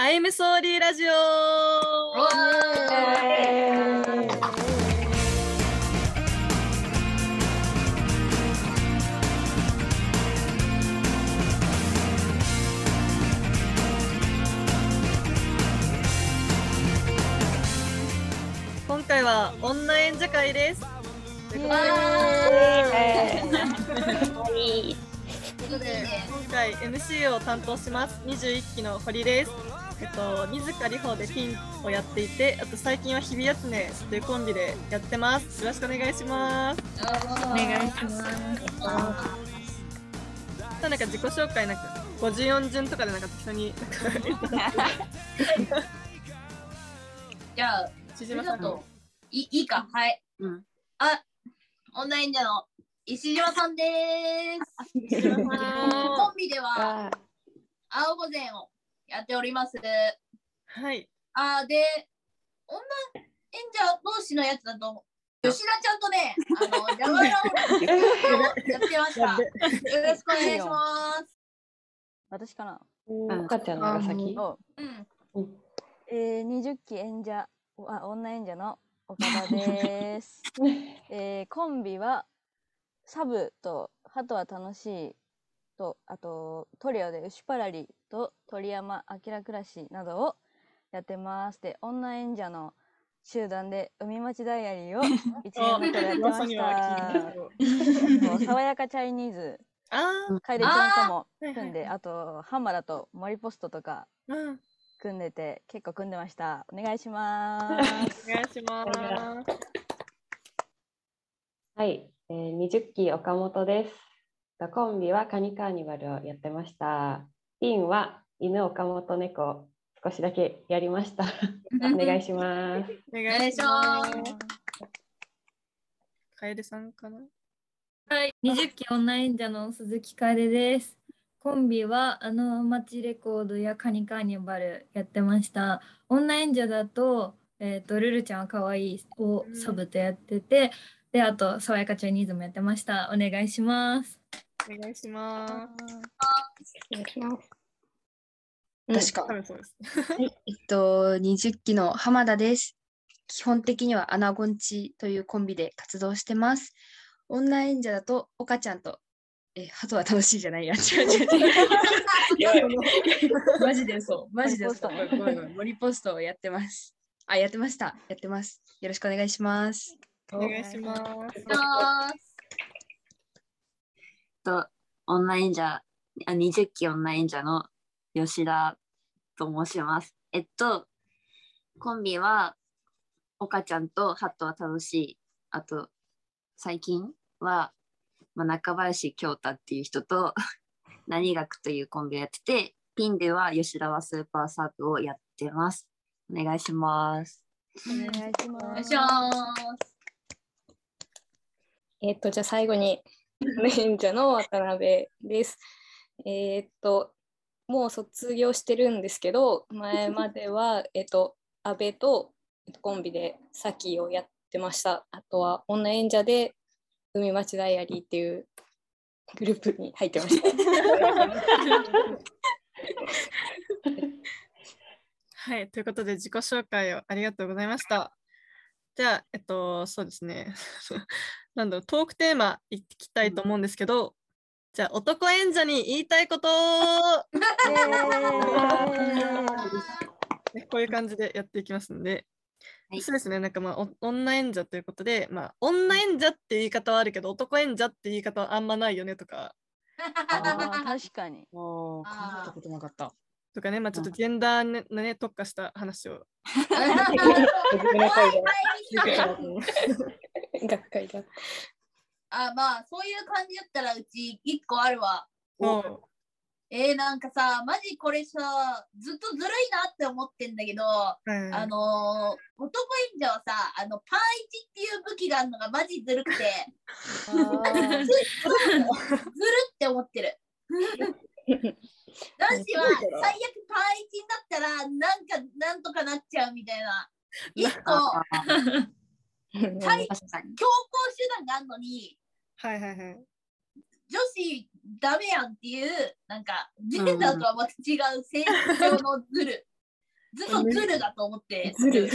アイムソーリーラジオ。今回は女演者会です。ということで今回 MC を担当します21期の堀です。水塚里穂でピンをやっていて、あと最近は日比やつねというコンビでやってます。よろしくお願いします。お願いします。なんか自己紹介なんか54順とかでなんか適当にじゃあ縮まさんといいか、はい、うん、あ、オンラインでの石島さんです。コンビでは青御前をやっております。はい。で、女演者同士のやつだと吉田ちゃんとね、邪魔をやってました。よろしくお願いします。私かな。かちゃんの先。うん。20期演者、女演者の岡田です。コンビはサブとハトは楽しいと、あとトリオでウシパラリと鳥山あきら暮らしなどをやってます。で、女演者の集団で海町ダイアリーを1年の頃やってました。爽やかチャイニーズ楓ちゃんとも組んで、あとハンマだと森ポストとか組んでて、結構組んでました。お願いします。お願いします。はい、20期岡本です。コンビはカニカーニバルをやってました。ピンは犬岡本猫少しだけやりました。お願いします。お願いします。楓さんかな。はい、20期女演者の鈴木楓です。コンビはあの街レコードやカニカーニバルやってました。女演者だとルルちゃんは可愛いをサブとやってて。で、あと爽やかチャイニーズもやってました。お願いします。お願いします。確か。20期の浜田です。基本的にはアナゴンチというコンビで活動してます。オンライン演者だと岡ちゃんとハトは楽しいじゃないや。マジでそう。マジでそう。森ポストをやってます。あ、やってました。やってます。よろしくお願いします。お願いします。オンラインじゃ、20期オンラインじゃの吉田と申します。コンビは岡ちゃんとハットは楽しい。あと最近は、中林京太っていう人と何学というコンビをやってて、ピンでは吉田はスーパーサーブをやってます。お願いします。お願いします。じゃあ最後に演者の渡辺です。もう卒業してるんですけど、前までは阿部とコンビでサキをやってました。あとは女演者で海町ダイアリーっていうグループに入ってました。はい、ということで自己紹介をありがとうございました。じゃあ、そうですね。なんだろう、トークテーマいきたいと思うんですけど、じゃあ男演者に言いたいことこういう感じでやっていきますので、はい、そうですね、なんか女演者ということで、女演者っていう言い方はあるけど男演者っていう言い方はあんまないよねとか、確かに考えたことなかったとかね、ちょっとジェンダーのね特化した話を。学会だ。そういう感じだったらうち1個あるわ。なんかさ、マジこれさ、ずっとずるいなって思ってんだけど、男演者はさ、パンイチっていう武器があるのがマジずるくて、ずるって思ってる。男子は最悪パンイチになったらなんとかなっちゃうみたいな。1個。強行手段があるのに、女子ダメやんっていう、なんかジェンダーとはまた違う性質上のズルずっとズルだと思ってズル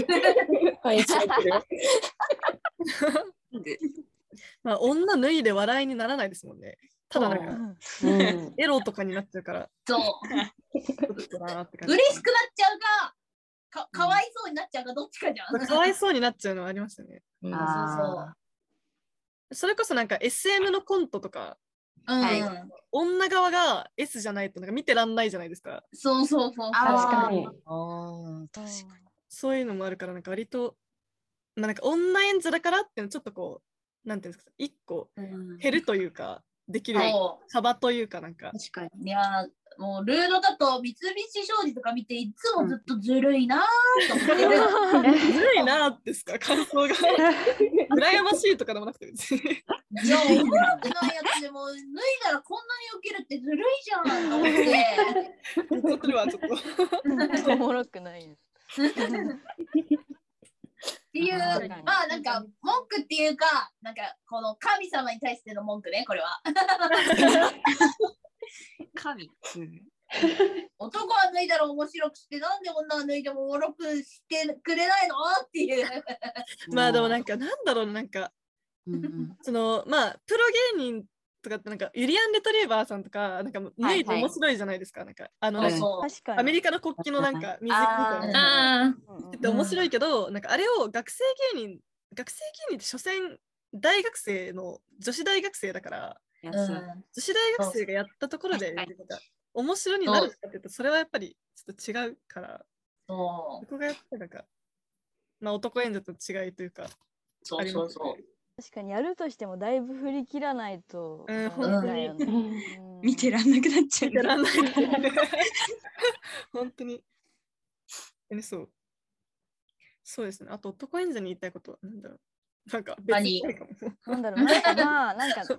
まあ女脱いで笑いにならないですもんね。ただなんか、うん、エロとかになっちゃうからそう嬉しくなっちゃうが かわいそうになっちゃうがどっちかじゃん。かわいそうになっちゃうのはありましたね、うん、あそうそうそれこそなんか SM のコントとか、うん、女側が S じゃないとなんか見てらんないじゃないですか。そうそうそう確かにあ確かにそういうのもあるからなんか割と、まあ、なんか女演者だからっていうのちょっとこうなんていうんですか一個減るというか、うん、できる幅というかなんか確かにいやもうルードだと三菱商事とか見ていつもずっとずるいなと思って、うん、ずるいなってですか感想が羨ましいとかでもなくて別にいや思ってないやつでも脱いだらこんなにウケるってずるいじゃんと思って怒ってるわちょっとおもろくないっていうまあなんか文句っていうかなんかこの神様に対しての文句ねこれは神、うん、男は脱いだら面白くしてなんで女は脱いでもおもろくしてくれないのっていうまあでもなんかなんだろうなんか、うん、そのまあプロ芸人とかってなんかユリアン・レトリーバーさんとかなんか脱いで面白いじゃないですか、はいはい、なんかあの、はい、確かにアメリカの国旗のなんか水着みたいなって面白いけど、うん、なんかあれを学生芸人って所詮大学生の女子大学生だからうん、女子大学生がやったところでなんか面白になるかって言うとそれはやっぱりちょっと違うからそこがやっぱなんか、まあ、男演者と違いというかそうそうそう確かにやるとしてもだいぶ振り切らないと、うん、本当に、うん、見てらんなくなっちゃう見てらんなくなっちゃう本当にそうですねあと男演者に言いたいことは何だろうなんか別になんだろうなんか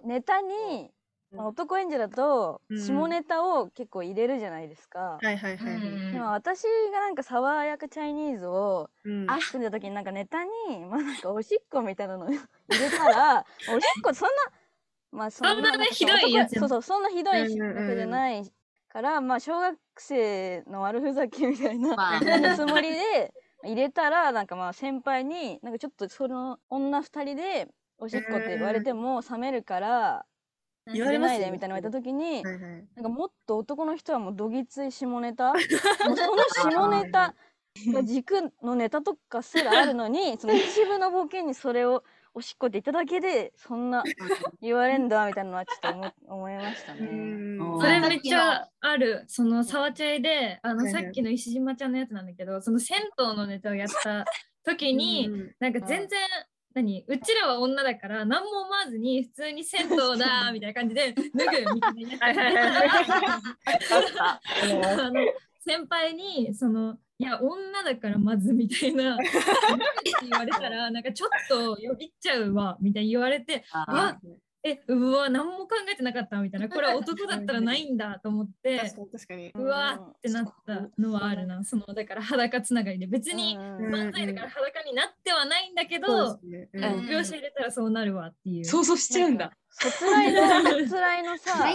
ネタに男演者だと下ネタを結構入れるじゃないですか、うん、はいはいはい、うん、でも私がなんか爽やかチャイニーズをアップした時になんかネタに、まあ、なんかおしっこみたいなの入れたらおしっこそんなまあそんなねひどいやつそうそうそんなひどいわけじゃないから、まあ、小学生の悪ふざけみたいな、まあ、つもりで入れたらなんかまあ先輩になんかちょっとその女二人でおしっこって言われても冷めるから言われないでみたいな言われた時になんかもっと男の人はもうどぎつい下ネタもうその下ネタが軸のネタとかすらあるのにその一部のボケにそれをおしっこって言っただけでそんな言われんだみたいなのはちょっと 思いましたね。それめっちゃある。そのサワチャイでさっきの石島ちゃんのやつなんだけどその銭湯のネタをやった時になんか全然何うちらは女だから何も思わずに普通に銭湯だみたいな感じで脱ぐみたいなやつ先輩にそのいや女だからまずみたいなって言われたらなんかちょっとよびっちゃうわみたいに言われてあうわ何も考えてなかったみたいなこれは男だったらないんだと思って確かにうわってなったのはあるな。そのだから裸つながりで別に漫才だから裸になってはないんだけど、ねうん、描写入れたらそうなるわっていう想像しちゃうんだ。卒来のさ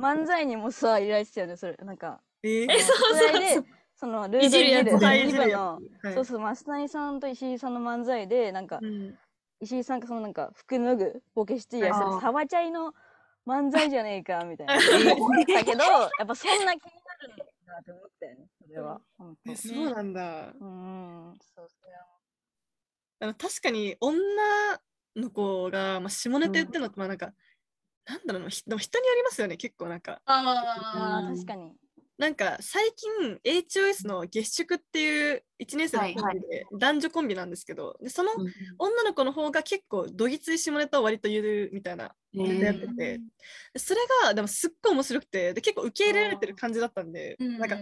漫才にもさ依頼してたよねそれなんかそうそのルードに出る2部のそうそう増谷さんと石井さんの漫才でなんか、うん、石井さんがそのなんか服脱ぐボケしていやサバチャイの漫才じゃねえかみたいなだけどやっぱそんな気になるんだと思ったよねそれは、うん、そうなんだうんそう確かに女の子が、まあ、下ネタ言ってるのってまあなんか、うん、なんだろうなでも人によりますよね結構なんかあ、うん、確かになんか最近 HOS の月宿っていう1年生のコンビで男女コンビなんですけど、はいはい、でその女の子の方が結構どぎつい下ネタを割と言うみたいなやっててそれがでもすっごい面白くてで結構受け入れられてる感じだったんでなんか受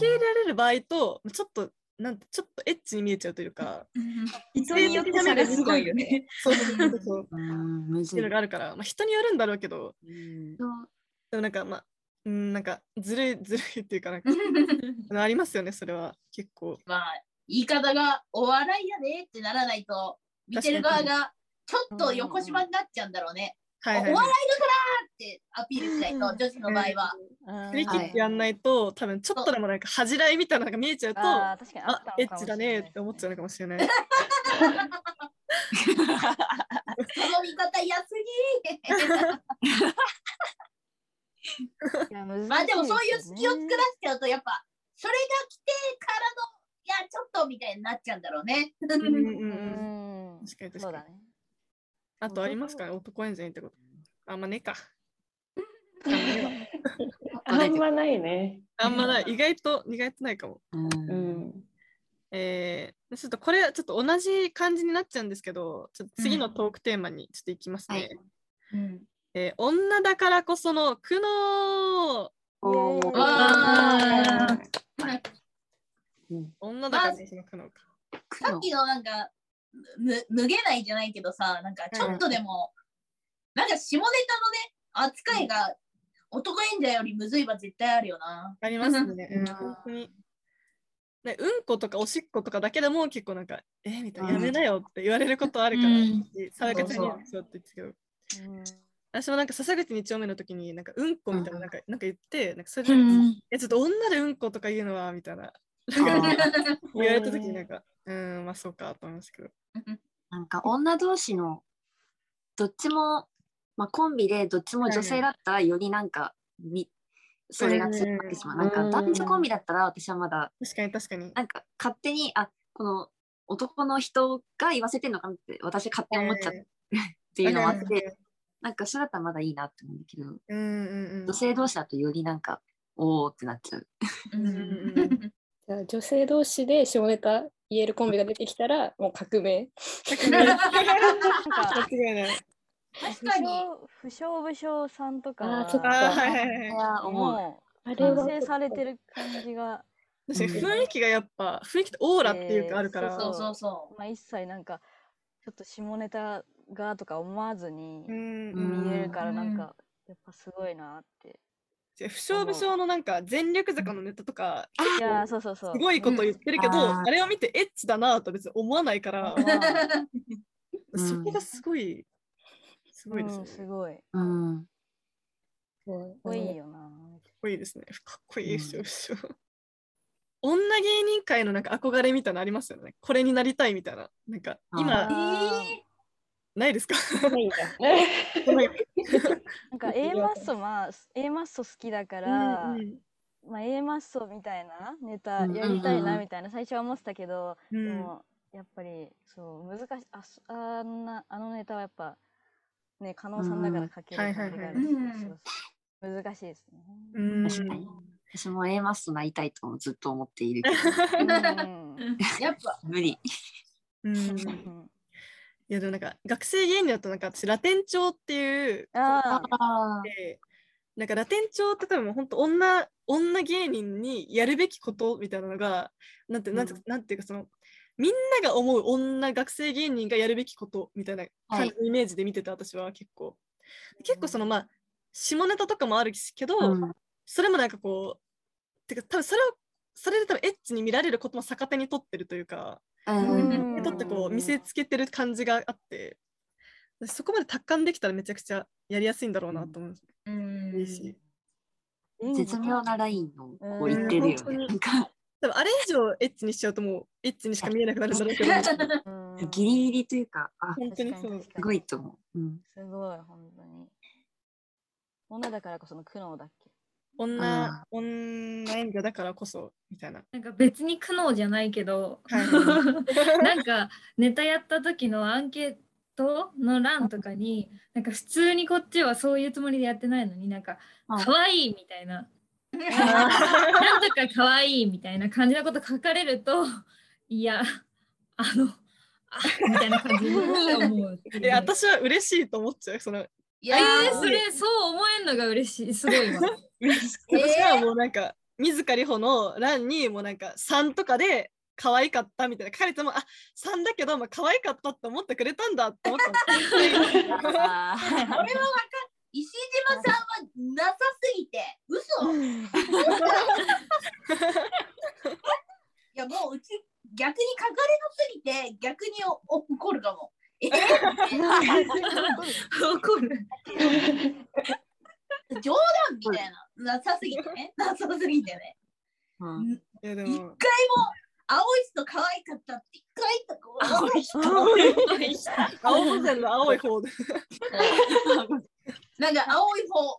け入れられる場合とちょっとエッチに見えちゃうというか人によってそれすごいよねそうっていうのがあるから、まあ、人によるんだろうけどでもなんかまあなんかずるいっていうかなんかありますよねそれは結構まあ言い方がお笑いやねってならないと見てる側がちょっと横島になっちゃうんだろうねはいはい、お笑いだからってアピールしないと、女子の場合は。振り切ってやんないと、多分ちょっとでもなんか恥じらいみたいなのが見えちゃうと、あ、エッチだねって思っちゃうのかもしれない。その見方やすぎ。いや難しいですね。まあでもそういう隙を作らせちゃうとやっぱそれが来てからのいやちょっとみたいになっちゃうんだろうね。確かに確かに。そうだね。あとありますかね、男演説ってこと。あんまねえか。あんまないね。あんまない。意外とないかも。ちょっとこれちょっと同じ感じになっちゃうんですけど、ちょっと次のトークテーマにちょっといきますね。うん、はい。女だからこその苦悩。女だからこその苦悩か。さっきのなんか脱げないじゃないけどさ、なんかちょっとでも、うん、なんか下ネタのね扱いが男演者よりむずいは絶対あるよな。ありますね。本当に。ね、うんことかおしっことかだけでも結構なんかみたいな、やめなよって言われることあるから、さやかちゃんにそうって言ってたけど。私もなんか笹口2丁目の時になんかうんこみたいななんか言って、なんかそれでちょっと女でうんことか言うのはみたいな言われた時になんかまあそうかと思いますけど、なんか女同士のどっちもまあコンビでどっちも女性だったらよりなんかそれが強くなってしまう。なんか男女コンビだったら私はまだ確かになんか勝手にこの男の人が言わせてんのかなって私勝手に思っちゃってっていうのもあって、なんかそれだったらまだいいなって思うんだけど、女性同士だとよりなんかおーってなっちゃう。女性同士で下ネタ言えるコンビが出てきたらもう革命。確かに不詳さんとか思う、完成されてる感じが、雰囲気がやっぱ雰囲気とオーラっていうかあるから、まあ一切なんかちょっと下ネタがとか思わずに見えるから、なんかやっぱすごいなって。不詳のなんか全力坂のネタとかすごいこと言ってるけど、あれを見てエッチだなと別に思わないから、そこがすごいですね。すごい。かっこいいよな。かっこいいですね。かっこいい不詳。女芸人界のなんか憧れみたいなのありますよね。これになりたいみたいな。なんか今ないですか？なんか A マッソ好きだから、まあ A マッソみたいなネタやりたいなみたいな最初は思ってたけど、でもやっぱりそう難しい。あのネタはやっぱね、加納さんだから書ける感じがある。難しいですね。確かに。私も A マスとなりたいとずっと思っているけど、やっぱ無理。いやでもなんか学生芸人だとなんか私ラテン調っていうなんかラテン調って多分本当女芸人にやるべきことみたいなのがなんていうかその。みんなが思う女学生芸人がやるべきことみたいな感じのイメージで見てた、私は結構そのまあ下ネタとかもあるけど、それもなんかこうてか多分それで多分エッチに見られることも逆手に取ってるというか、取ってこう見せつけてる感じがあって、そこまで達観できたらめちゃくちゃやりやすいんだろうなと思うんです。絶妙なラインをこう言ってるよね。多分あれ以上エッチにしちゃうともうエッチにしか見えなくなるんだろうけど、ギリギリというか、本当にすごいと思う。すごい本当に。女だからこその苦悩だっけ？女演者だからこそみたいな。なんか別に苦悩じゃないけど、なんかネタやった時のアンケートの欄とかに、なんか普通にこっちはそういうつもりでやってないのになんか可愛いみたいな。なんとか可愛いみたいな感じのこと書かれると、いやみたいな感じに思う。私は嬉しいと思っちゃう。そのいやそれそう思えるのが嬉しい。すごいわ。私はもうなんか水香里穂の欄にもうなんか3とかで可愛かったみたいな書かれても、あ3だけどまあ可愛かったって思ってくれたんだって思った。俺は分かる。石島さんはなさすぎて嘘。いやもううち逆に書かれなすぎて逆に怒るかも。怒る冗談みたいな、なさすぎてね、なさすぎてね、うん、一回も青い人可愛かったって一回とか思い青線の青い方でなんか青い方面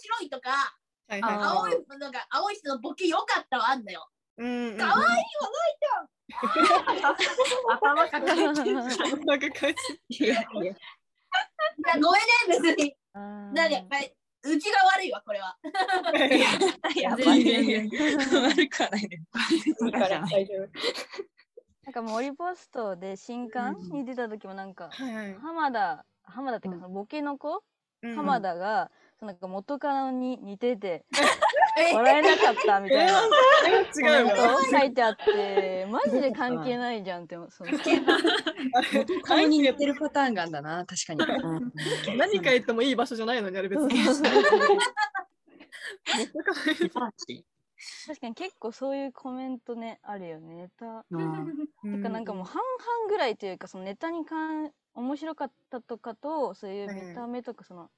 白いとか、はいはい、なんか青い人のボケ良かったはあんだよ、可愛いはないじゃん頭抱えてるいやいやごめんね別になんかうちが悪いわこれはやばいね悪くはないねなんかもうオリポストで新刊に出た時もなんか浜田っていうかボケの子浜田がなんか元カノに似てて笑えなかったみたいな違う書いてあってマジで関係ないじゃんってその元カノに似てるパターンがあんだな確かに、うん、何か言ってもいい場所じゃないのにあれ別に確かに結構そういうコメントねあるよねネタてかなんかもう半々ぐらいというかそのネタに面白かったとかとそういう見た目とかその、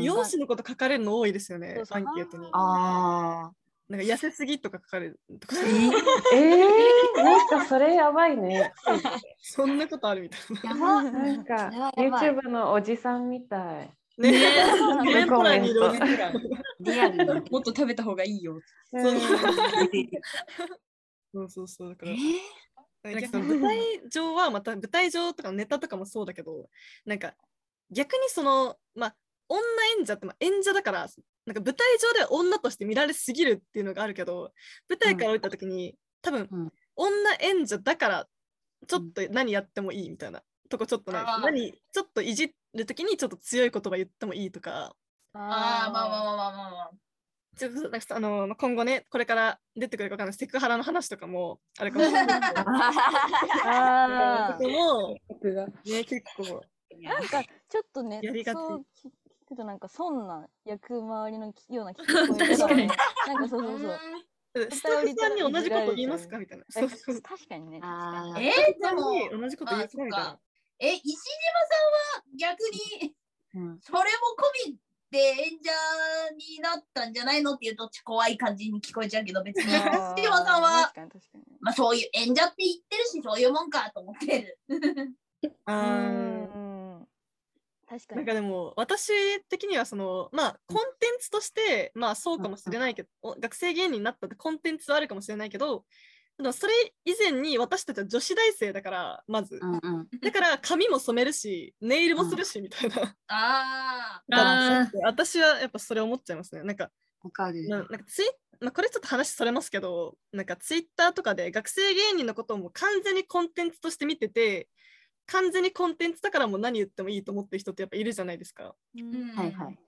容姿のこと書かれるの多いですよね、アンケートに。ああ。なんか痩せすぎとか書かれるとか。なんかそれやばいね。そんなことあるみたいな。なんか YouTube のおじさんみたい。ねえ、リアルにもっと食べた方がいいよ。そうそうそう。だから。舞台上はまた舞台上とかネタとかもそうだけど、なんか逆にそのまあ女演者って演者だからなんか舞台上では女として見られすぎるっていうのがあるけど舞台から降りた時に、うん、多分、うん、女演者だからちょっと何やってもいいみたいなとこちょっとない、うん、ちょっといじる時にちょっと強い言葉言ってもいいとかまあちょっとなんか今後ねこれから出てくるか分からないセクハラの話とかもあるかもしれないけどね結構なんかちょっとねそうけどなんかそんな役回りのような聞こえ方ね。なんかそう。スタッフさんに同じこと言いますかみたいな。確かにね。でも同じこと言いそうか。石島さんは逆にそれも込みで演者になったんじゃないのっていうと怖い感じに聞こえちゃうけど別に石島さんはまあそういう演者って言ってるしそういうもんかと思ってる。確かになんかでも私的にはそのまあコンテンツとしてまあそうかもしれないけど学生芸人になったってコンテンツはあるかもしれないけどでもそれ以前に私たちは女子大生だからまずだから髪も染めるしネイルもするしみたいな私はやっぱそれ思っちゃいますねなんかこれちょっと話それますけどなんかツイッターとかで学生芸人のことをもう完全にコンテンツとして見てて完全にコンテンツだからもう何言ってもいいと思ってる人ってやっぱいるじゃないですか。はいはい。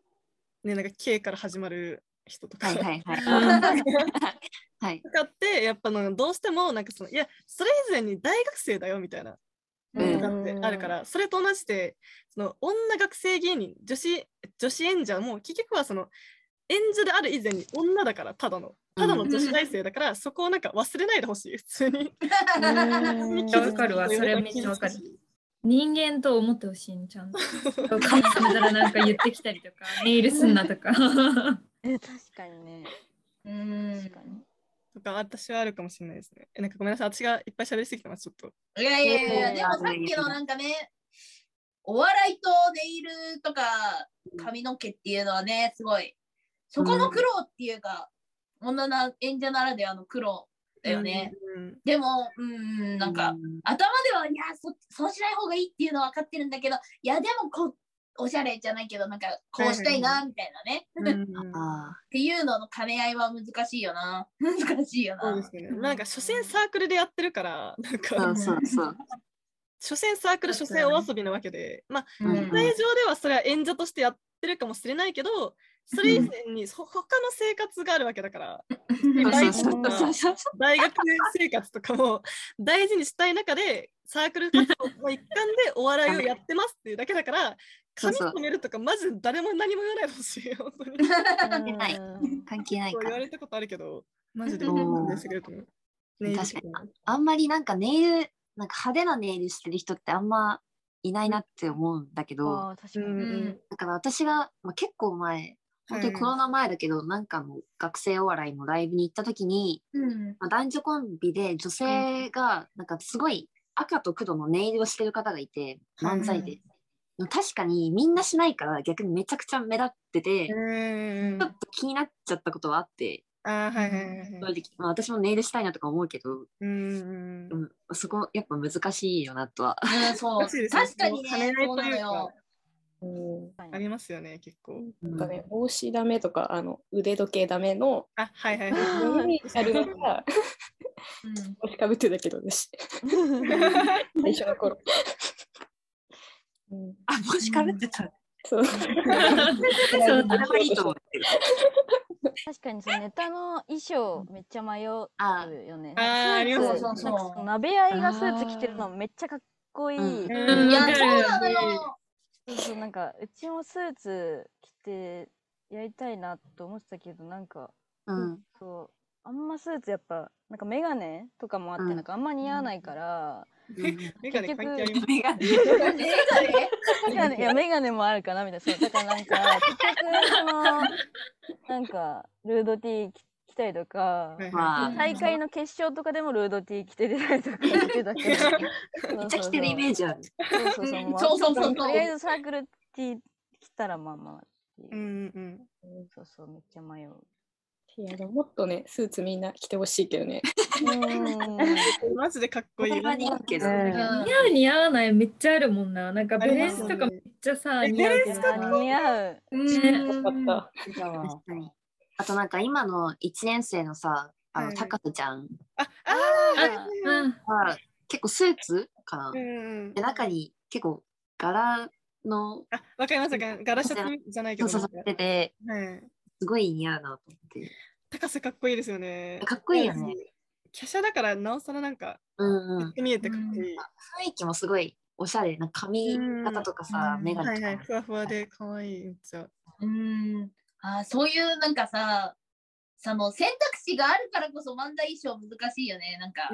ねなんか K から始まる人とか。はいはいはい。はい。とかってやっぱどうしてもなんかそのいやそれ以前に大学生だよみたいなのってあるからそれと同じでその女学生芸人女子演者も結局はその演者である以前に女だからただの女子大生だから、そこをなんか忘れないでほしい普通に。わかるわそれはめっちゃわかる。人間と思ってほしいんちゃんと髪染めたらなんか言ってきたりとかネイルすんなとか確かにね確かにとか私はあるかもしれないですねなんかごめんなさい私がいっぱい喋りすぎてますちょっといやでもさっきのなんかねお笑いとネイルとか髪の毛っていうのはねすごいそこの苦労っていうか、女の演者ならではの苦労だよねでもなんか頭ではいやそうしない方がいいっていうのは分かってるんだけどいやでもおしゃれじゃないけどなんかこうしたいなみたいなねっていうのの兼ね合いは難しいよな難しいよなそうですねなんか所詮サークルでやってるからなんか所詮サークル所詮お遊びなわけでまあ舞台上ではそれは演者としてやってるかもしれないけどそれ以前に他の生活があるわけだから大学生活とかも大事にしたい中でサークル活動の一環でお笑いをやってますっていうだけだから髪染めるとかマジで誰も何も言わないでほしいよ関係ない言われたことあるけどマジで確かにあんまりなんかネイルなんか派手なネイルしてる人ってあんまいないなって思うんだけど、あ、確かに、うん、だから私が、まあ、結構前、本当にコロナ前だけど、うん、なんかの学生お笑いのライブに行った時に、うんまあ、男女コンビで女性がなんかすごい赤と黒のネイルをしてる方がいて、漫才で、うん、確かにみんなしないから逆にめちゃくちゃ目立ってて、うん、ちょっと気になっちゃったことはあって、あ、はいはいはいはい、まあ、私もネイルしたいなとか思うけど、うん、そこやっぱ難しいよなとは、そう確かにね、そうなのよ、はい、ありますよね結構、なんかね、帽子ダメとか腕時計ダメの、あ、はいはいはい、あるのが帽子かぶってたけど私最初の頃、うん、あ、帽子かぶってた、そうそうあれはいいと思ってる確かにそのネタの衣装めっちゃ迷うよね。あー、そうそうそう。鍋屋がスーツ着てるのめっちゃかっこいい。うん、いや、そうなのよ。そうそう、なんかうちもスーツ着てやりたいなと思ってたけど、なんか、うん、そうあんまスーツやっぱなんかメガネとかもあって、なんかあんま似合わないから。メガネ関係あります。メガネいやメガネもあるかなみたいな。そうだからなんか結局なんかルード T 着たりとか、大会の決勝とかでもルード T 着てたりとかしてたけど、めっちゃ着てるイメージある。そうそうそう。とりあえずサークル T 着たらまあまあっていう。そうそうめっちゃ迷う。いやでももっとねスーツみんな着てほしいけどね。マジでかっこいい。似合う似合わないめっちゃあるもんな。なんかベレスとかめっちゃさ、似合うけどな。似合う。あとなんか今の1年生のさ、高瀬ちゃん。あ、結構スーツかな。で中に結構柄の。あ、わかります。柄シャツじゃないけど。そうそうそう。てすごい似合うなと思って。高瀬かっこいいですよね。かっこいいよね。華奢だからなおさらなんか、見えてかっこいい、雰囲気もすごいおしゃれな髪型とかさ、メガネとか、はいはい、ふわふわで可愛いめっちゃ。あ、そういうなんかさ、その選択肢があるからこそ漫才衣装難しいよね。なんか、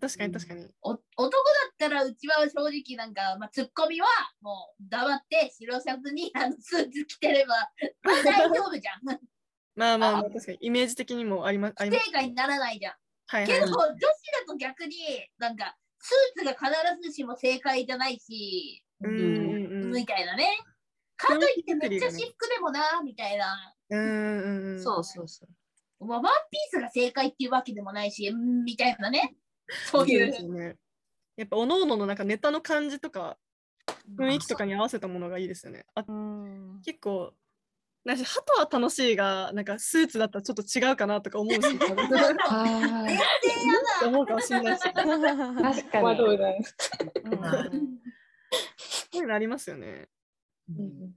確かに確かに。男だったらうちは正直なんか、まあ、ツッコミはもう黙って白シャツにスーツ着てれば大丈夫じゃん。まあ確かにイメージ的にもあります。不正解にならないじゃん。はいはい、けど女子だと逆になんかスーツが必ずしも正解じゃないし、みたいなね。かといってめっちゃ私服でもなみたいな。そうそうそう。まあ、ワンピースが正解っていうわけでもないし、みたいなね。そういうね。やっぱおのおののなんかネタの感じとか雰囲気とかに合わせたものがいいですよね。あ、結構。なんかハトは楽しいがなんかスーツだったらちょっと違うかなとか思うし、全然やだ。思うかもしれないし。確かに。どうだい。そういうのありますよね。藤島ち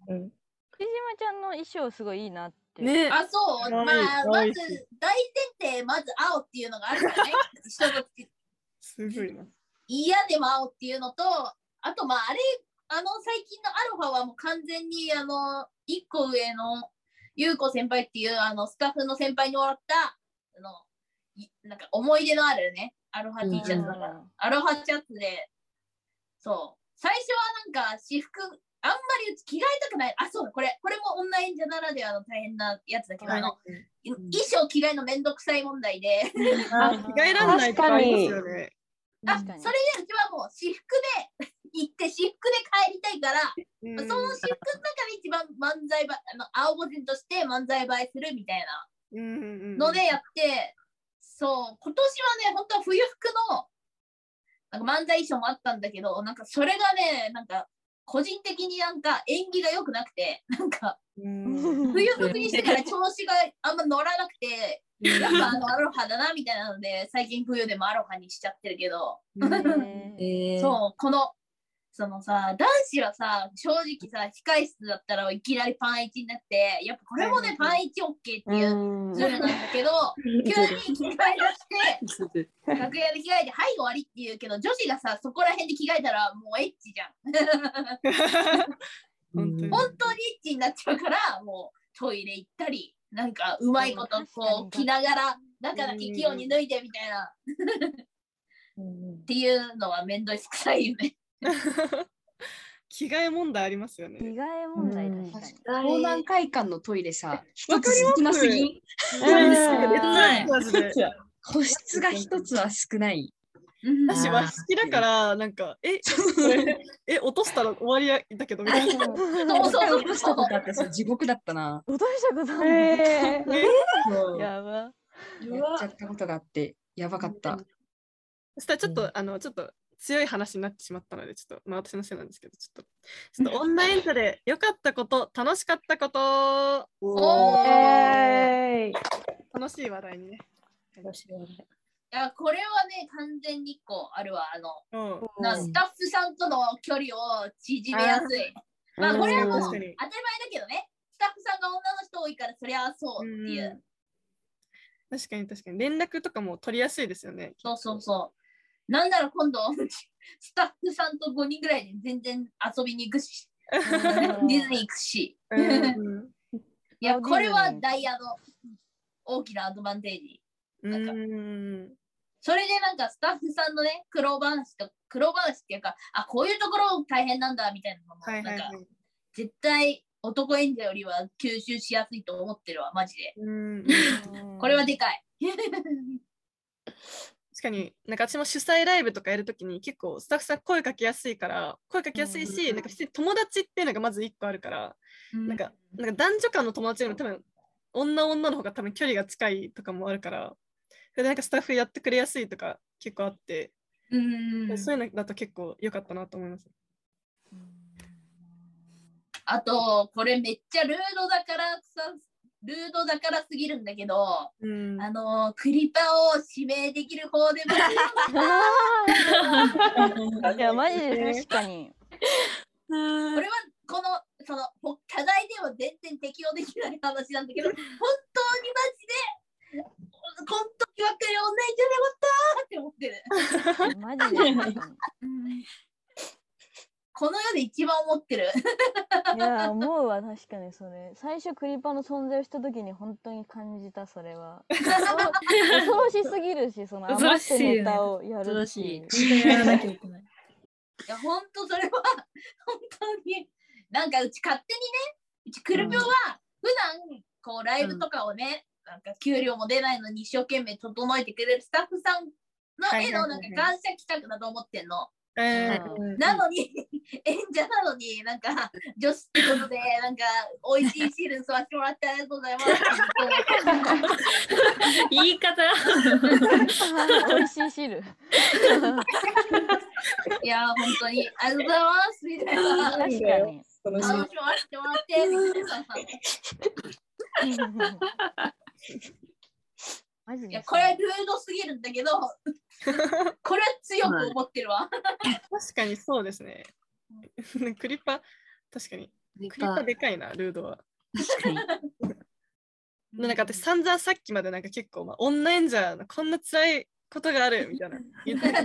ゃんの衣装すごいいいなって。ね。あ、そう。まあまず大前提まず青っていうのがあるからね。人のすごいな。嫌でも青っていうのと、あとまああれ。最近のアロハはもう完全に1個上の優子先輩っていうスタッフの先輩にもらったなんか思い出のあるねアロハ T シャツだからアロハシャツで、そう最初はなんか私服あんまりうち着替えたくない、あ、そうだ、これもオンラインじゃならではの大変なやつだけど、衣装着替えのめんどくさい問題で着替えられないとかありますよね。あ、それでうちはもう私服で行って私服で帰りたいから、その私服の中で一番漫才ば青ご人として漫才映えするみたいなのでやって、そう今年はね本当は冬服のなんか漫才衣装もあったんだけど、なんかそれがねなんか個人的になんか縁起が良くなくて、なんか冬服にしてから調子があんま乗らなくて。やっぱアロハだなみたいなので最近冬でもアロハにしちゃってるけど、そうそのさ男子はさ正直さ控室だったらいきなりパン1になってやっぱこれもねパン1 OK っていうズルなんだけど、急に着替え出して楽屋で着替えてはい終わりって言うけど、女子がさそこら辺で着替えたらもうエッチじゃん。本当にエッチになっちゃうから、もうトイレ行ったり。なんかうまいことこう着ながら中だけ器用に脱いでみたいなっていうのはめんどいくさいよね。着替え問題ありますよね。着替え問題確かに。港南会館のトイレさ、一つ少なすぎ。個室が一つは少ない。私は好きだからなんか落としたら終わりだけどみたいな。そう落としたことあってさ、地獄だったな。落としたことあって。やば。やっちゃったことがあってやばかった。そしたらちょっと。強い話になってしまったのでちょっと、まあ、私のせいなんですけどちょっとオンライン座で良かったこと楽しかったこと楽しい話題にね楽しい話題。いやこれはね完全に1個あるわスタッフさんとの距離を縮めやすい。まあこれはもう当たり前だけどねスタッフさんが女の人多いからそりゃそうっていう。確かに連絡とかも取りやすいですよね。そうなんだろう今度スタッフさんと5人ぐらいで全然遊びに行くしディズニー行くしいやこれはダイヤの大きなアドバンテージ。なんかそれでなんかスタッフさんのね苦労話っていうかあこういうところ大変なんだみたいなのもなんか絶対男演者よりは吸収しやすいと思ってるわマジで。これはでかい。確かになんか私も主催ライブとかやるときに結構スタッフさん声かけやすいし、なんか友達っていうのがまず1個あるから、なんか男女間の友達よりも多分女の方が多分距離が近いとかもあるからなんかスタッフやってくれやすいとか結構あって、そういうのだと結構良かったなと思います。あとこれめっちゃルードだからすぎるんだけど、クリパを指名できる方でもいやマジで確かにこれはこの課題では全然適用できない話なんだけど本当にマジでこん時ばっかり女にじゃなかったって思ってるマジでこの世で一番思ってる。いや思うわ確かにそれ最初クリパの存在をした時に本当に感じたそれは恐ろしすぎるしその余ってネタをやるしいや本当それは本当になんかうち勝手にねうちくるみょうは普段こうライブとかをね、なんか給料も出ないのに一生懸命整えてくれるスタッフさんの絵のなんか感謝企画だと思ってんの。なのに演者なのになんか女子ってことでなんかおいしい汁吸わせてもらってありがとうございます言い方おいしい汁いや本当にありがとうございますみたいな楽しみに笑ってもらっていやこれはルードすぎるんだけどこれは強く思ってるわ確かにそうですねクリパ確かにクリパでかいなルードは確かになんか私散々さっきまでなんか結構、女演者のこんな辛いことがあるみたいな言ってた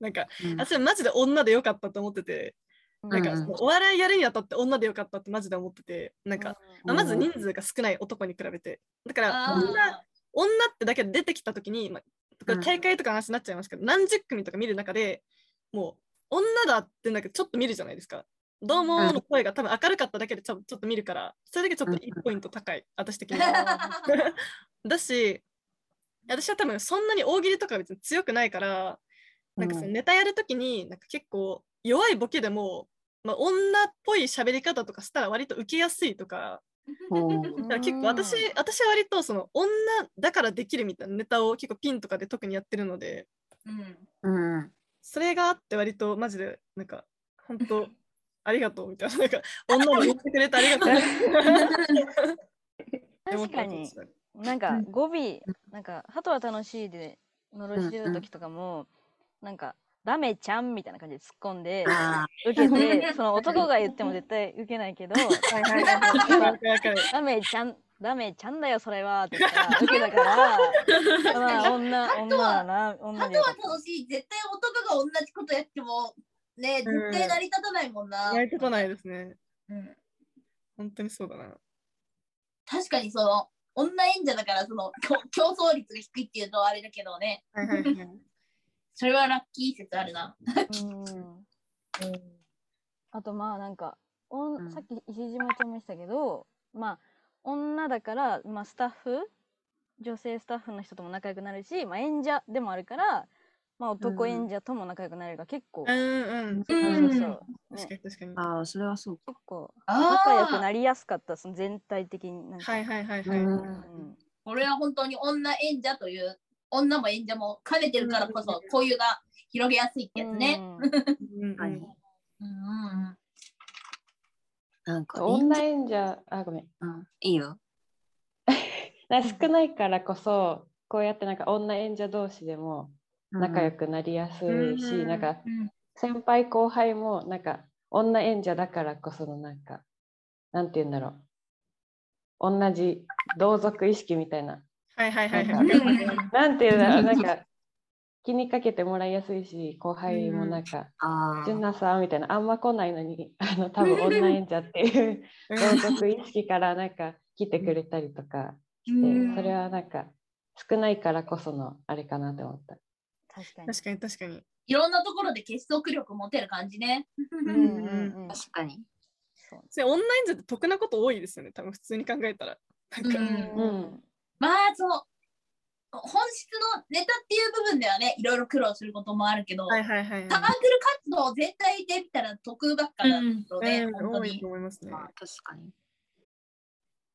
なんか私マジで女でよかったと思っててなんかお笑いやるにあたって女でよかったってマジで思っててなんか、まず人数が少ない男に比べてだから女ってだけで出てきたときに、大会とかの話になっちゃいますけど、何十組とか見る中でもう女だってなんかちょっと見るじゃないですか。どうもーの声が多分明るかっただけでちょっと見るからそれだけちょっと1ポイント高い、私的にだし私は多分そんなに大喜利とか別に強くないからなんかそのネタやるときになんか結構弱いボケでも、女っぽい喋り方とかしたら割と受けやすいとか。結構私は割とその女だからできるみたいなネタを結構ピンとかで特にやってるので、それがあって割とマジでなんか本当ありがとうみたいななんか女も言ってくれてありがとう確かになんか語尾なんか「ハトは楽しい」でのろし出る時とかもなんか「ラメちゃん」みたいな感じで突っ込んで受けてその男が言っても絶対受けないけどダメちゃんだよそれはとか受けたから女は楽しい絶対男が同じことやってもね絶対成り立たないもんな成り立たないですね。本当にそうだな。確かにその女演者だからその競争率が低いっていうとあれだけどねそれはラッキー説あるな。うん、あとまあなんか、さっき石島ちゃんも言ってたけど、まあ女だから、まあ、スタッフ女性スタッフの人とも仲良くなるし、まあ、演者でもあるから、まあ、男演者とも仲良くなれるが結構、確かに確かに、ああそれはそう、結構仲良くなりやすかった、その全体的になんか、はいはいはいはい、これは本当に女演者という女も演者も兼ねてるからこそ、こういうが広げやすいってやつね。なんか女演者、あ、ごめん、いいよ。少ないからこそ、こうやってなんか女演者同士でも仲良くなりやすいし、なんか先輩後輩もなんか女演者だからこそのなんか、なんていうんだろう、同じ同族意識みたいな、はいはいはいはい、なんていうんだろう、なんか気にかけてもらいやすいし、後輩もなんか、純奈さんみたいな、あんま来ないのに、多分女演者っていう同族意識からなんか来てくれたりとか。それはなんか少ないからこそのあれかなって思った。確かに確かに、いろんなところで結束力持てる感じね。確かにそれ、オンラインじゃ得なこと多いですよね、多分普通に考えたら。まあそう、本質のネタっていう部分ではね、いろいろ苦労することもあるけど、サークル活動全体で見たら得ばっかりなので、多いと思いますね。確かに、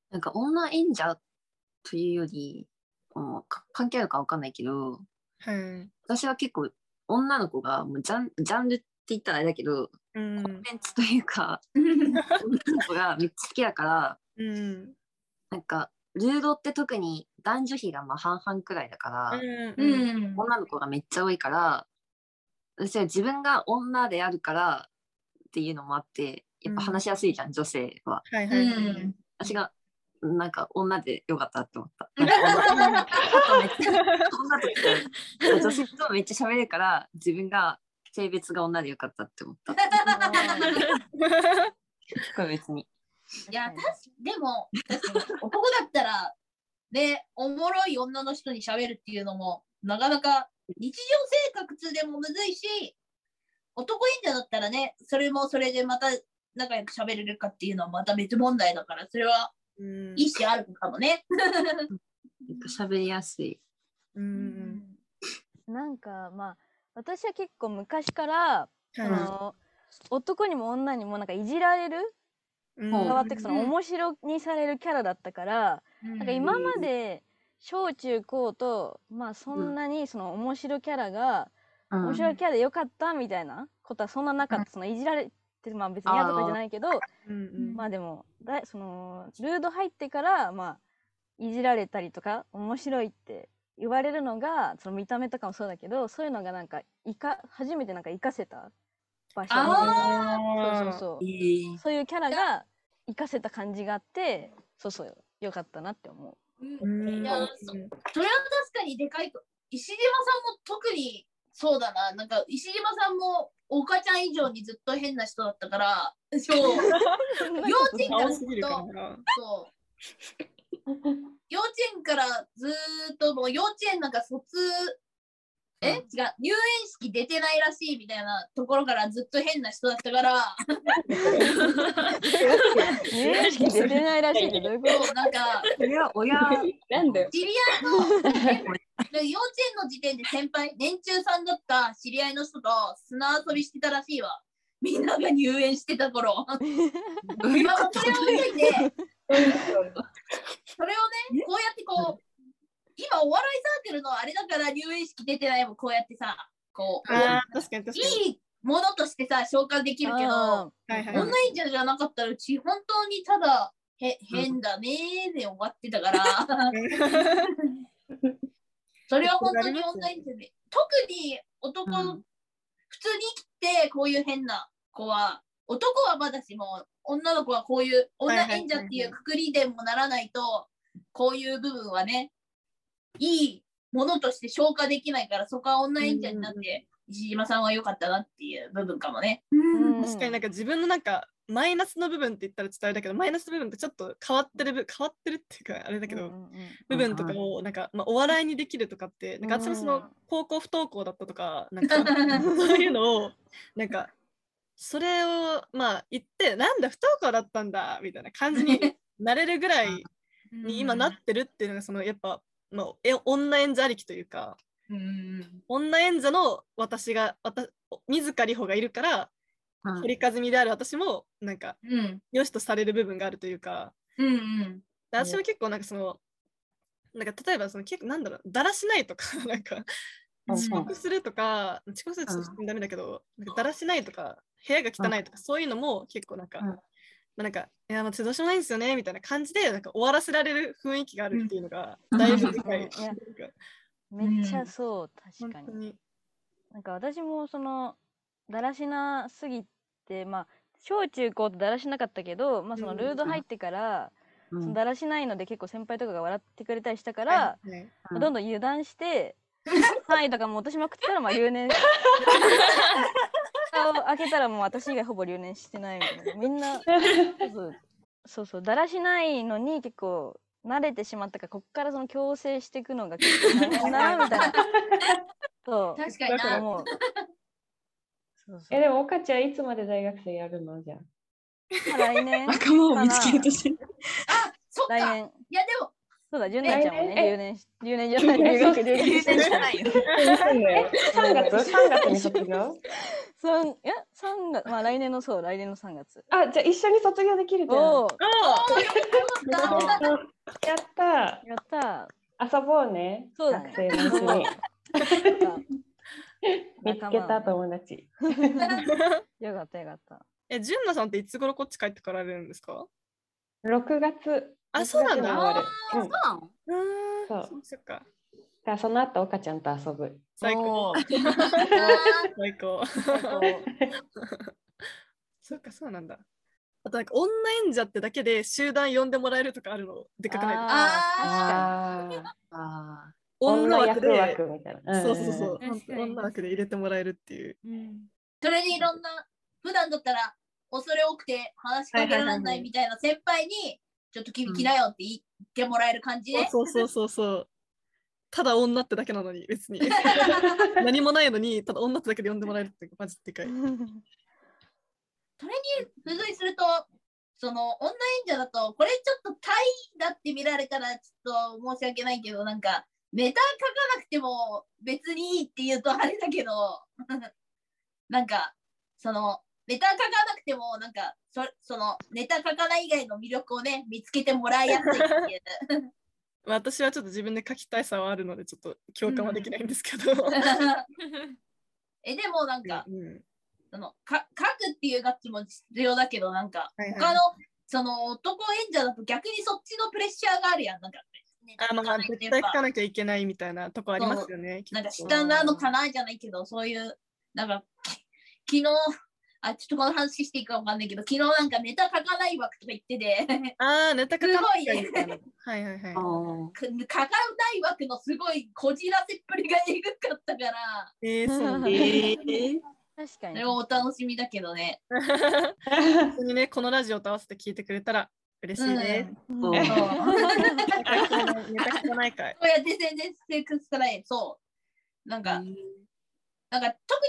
なんか女演者というより、関係あるか分かんないけど、私は結構女の子がもうジャンルって言ったらあれだけど、コンテンツというか女の子がめっちゃ好きだから、なんかLUDOって特に男女比がまあ半々くらいだから、女の子がめっちゃ多いから、私は自分が女であるからっていうのもあって、やっぱ話しやすいじゃん、女性は。私がなんか女でよかったって思った。女性とめっちゃ喋るから、自分が性別が女でよかったって思った。これ別に、いや、でも男だったらね、おもろい女の人に喋るっていうのもなかなか日常生活でもむずいし、男演者だったらね、それもそれでまた仲良く喋れるかっていうのはまた別問題だから、それは意識あるかもね。喋りやすい。なんかまあ私は結構昔から、男にも女にもなんかいじられる、変わってく、その面白にされるキャラだったから、なんか今まで小中高と、まあそんなにその面白キャラが、面白いキャラでよかったみたいなことはそんななかった。そのいじられってまあ別に嫌とかじゃないけど、まあでもそのLUDO入ってからまあいじられたりとか面白いって言われるのが、その見た目とかもそうだけど、そういうのがなんか初めてなんか活かせた場所みたいな、そういうキャラが活かせた感じがあって、そうそうよかったなって思う。いや、それは確かにでかい。石島さんも特にそうだな。なんか石島さんもお母ちゃん以上にずっと変な人だったから、そう幼稚園からずっと幼稚園からずっともう幼稚園なんか違う、入園式出てないらしいみたいなところからずっと変な人だったから。入園式出てないらしいってどういうこと？なんか親なんだよ、知り合いの幼稚園の時点で先輩、年中さんだった知り合いの人と砂遊びしてたらしいわ。みんなが入園してた頃。今もそれを見て、それをね、こうやってこう、今お笑いサークルのあれだから入園式出てないもこうやってさ、こういいものとしてさ紹介できるけど、オンラインじゃなかったらうち本当にただ変だねーで終わってたから。それは本当にオンラインじゃね、特に男、普通に来てこういう変な子は、男はまだしも女の子はこういう女演者っていうくくりでもならないと、こういう部分はねいいものとして消化できないから、そこは女演者になって石島さんは良かったなっていう部分かもね。うん、確かになんか自分のなんかマイナスの部分って言ったらちょっとあれだけど、マイナスの部分ってちょっと変わってるっていうかあれだけど、うんうん、部分とかをなんか、まあ、お笑いにできるとかってなんか私もその高校不登校だったとかなんかそういうのをなんかそれをまあ言ってなんだ不登校だったんだみたいな感じになれるぐらいに今なってるっていうのがそのやっぱ、まあ、女演者ありきというか、うん、女演者の水川里穂がいるから。堀かずみである私もなんか、うん、良しとされる部分があるというか、うんうん、私も結構なんかそのなんか例えばその結構なんだろうだらしないとかなんか遅刻するとちょっとダメだけど、うん、なんかだらしないとか部屋が汚いとか、うん、そういうのも結構なんか、うんまあ、なんかいやまあどうしようもないんですよねみたいな感じでなんか終わらせられる雰囲気があるっていうのがだいぶでかい。めっちゃそう確かに。なんか私もそのだらしなすぎて、まあ、小中高とだらしなかったけど、まあ、そのルード入ってから、うん、そのだらしないので結構先輩とかが笑ってくれたりしたから、うんまあ、どんどん油断して範囲とかも落としまくったらまあ留年蓋を開けたらもう私以外ほぼ留年してないみたいなみんなそうだらしないのに結構慣れてしまったからこっからその矯正していくのが結構大変だなみたいなそう確かにな思うでも、おかちゃんいつまで大学生やるのじゃん。来年。仲間を見つけるとして。あ、そっか。来年。いや、でも、そうだ、純奈ちゃんもね、留年じゃない。留年じゃないよ。3月に卒業いや、3月、まあ来年の3月。あ、じゃあ一緒に卒業できるじゃん。やった。遊ぼうね。そうだね。学生のうちに。見つけた友達よかった。純奈さんっていつ頃こっち帰ってこられるんですか？6月。あ、そうなんだ。そうか。だその後おかちゃんと遊ぶ。最高。そうか、そうなんだ。あとなんか女演者ってだけで集団呼んでもらえるとかあるのでかくないですか？あ、確かに。あ女枠みたいな。そう。女枠で入れてもらえるっていう。うん、それにいろんな普段だったら恐れ多くて話しかけられないみたいな先輩にちょっと君来なよって言ってもらえる感じで。そう。ただ女ってだけなのに別に何もないのにただ女ってだけで呼んでもらえるってマジでかい。それに付随すると。その女演者だとこれちょっとタイだって見られたらちょっと申し訳ないけどなんかネタ書かなくても別にいいって言うとあれだけどなんかそのネタ書かなくてもなんかそのネタ書かない以外の魅力をね見つけてもらいやすいっていう私はちょっと自分で書きたいさはあるのでちょっと共感はできないんですけど、うん、でもなんか、うんその書くっていうガッツも必要だけどなんか他の、その男演者だと逆にそっちのプレッシャーがあるやんなんか、ね、まあ絶対書かなきゃいけないみたいなとこありますよね。なんか下なのかなじゃないけどそういうなんか昨日あちょっとこの話していいかわかんないけど昨日なんかネタ書かない枠とか言っててネタ書かない枠書かない枠のすごいこじらせっぷりがえぐかったからそう確かにそれもお楽しみだけどね。本当にねこのラジオと合わせて聞いてくれたら嬉しいね。そうやって全然セクスがない。そうなんか特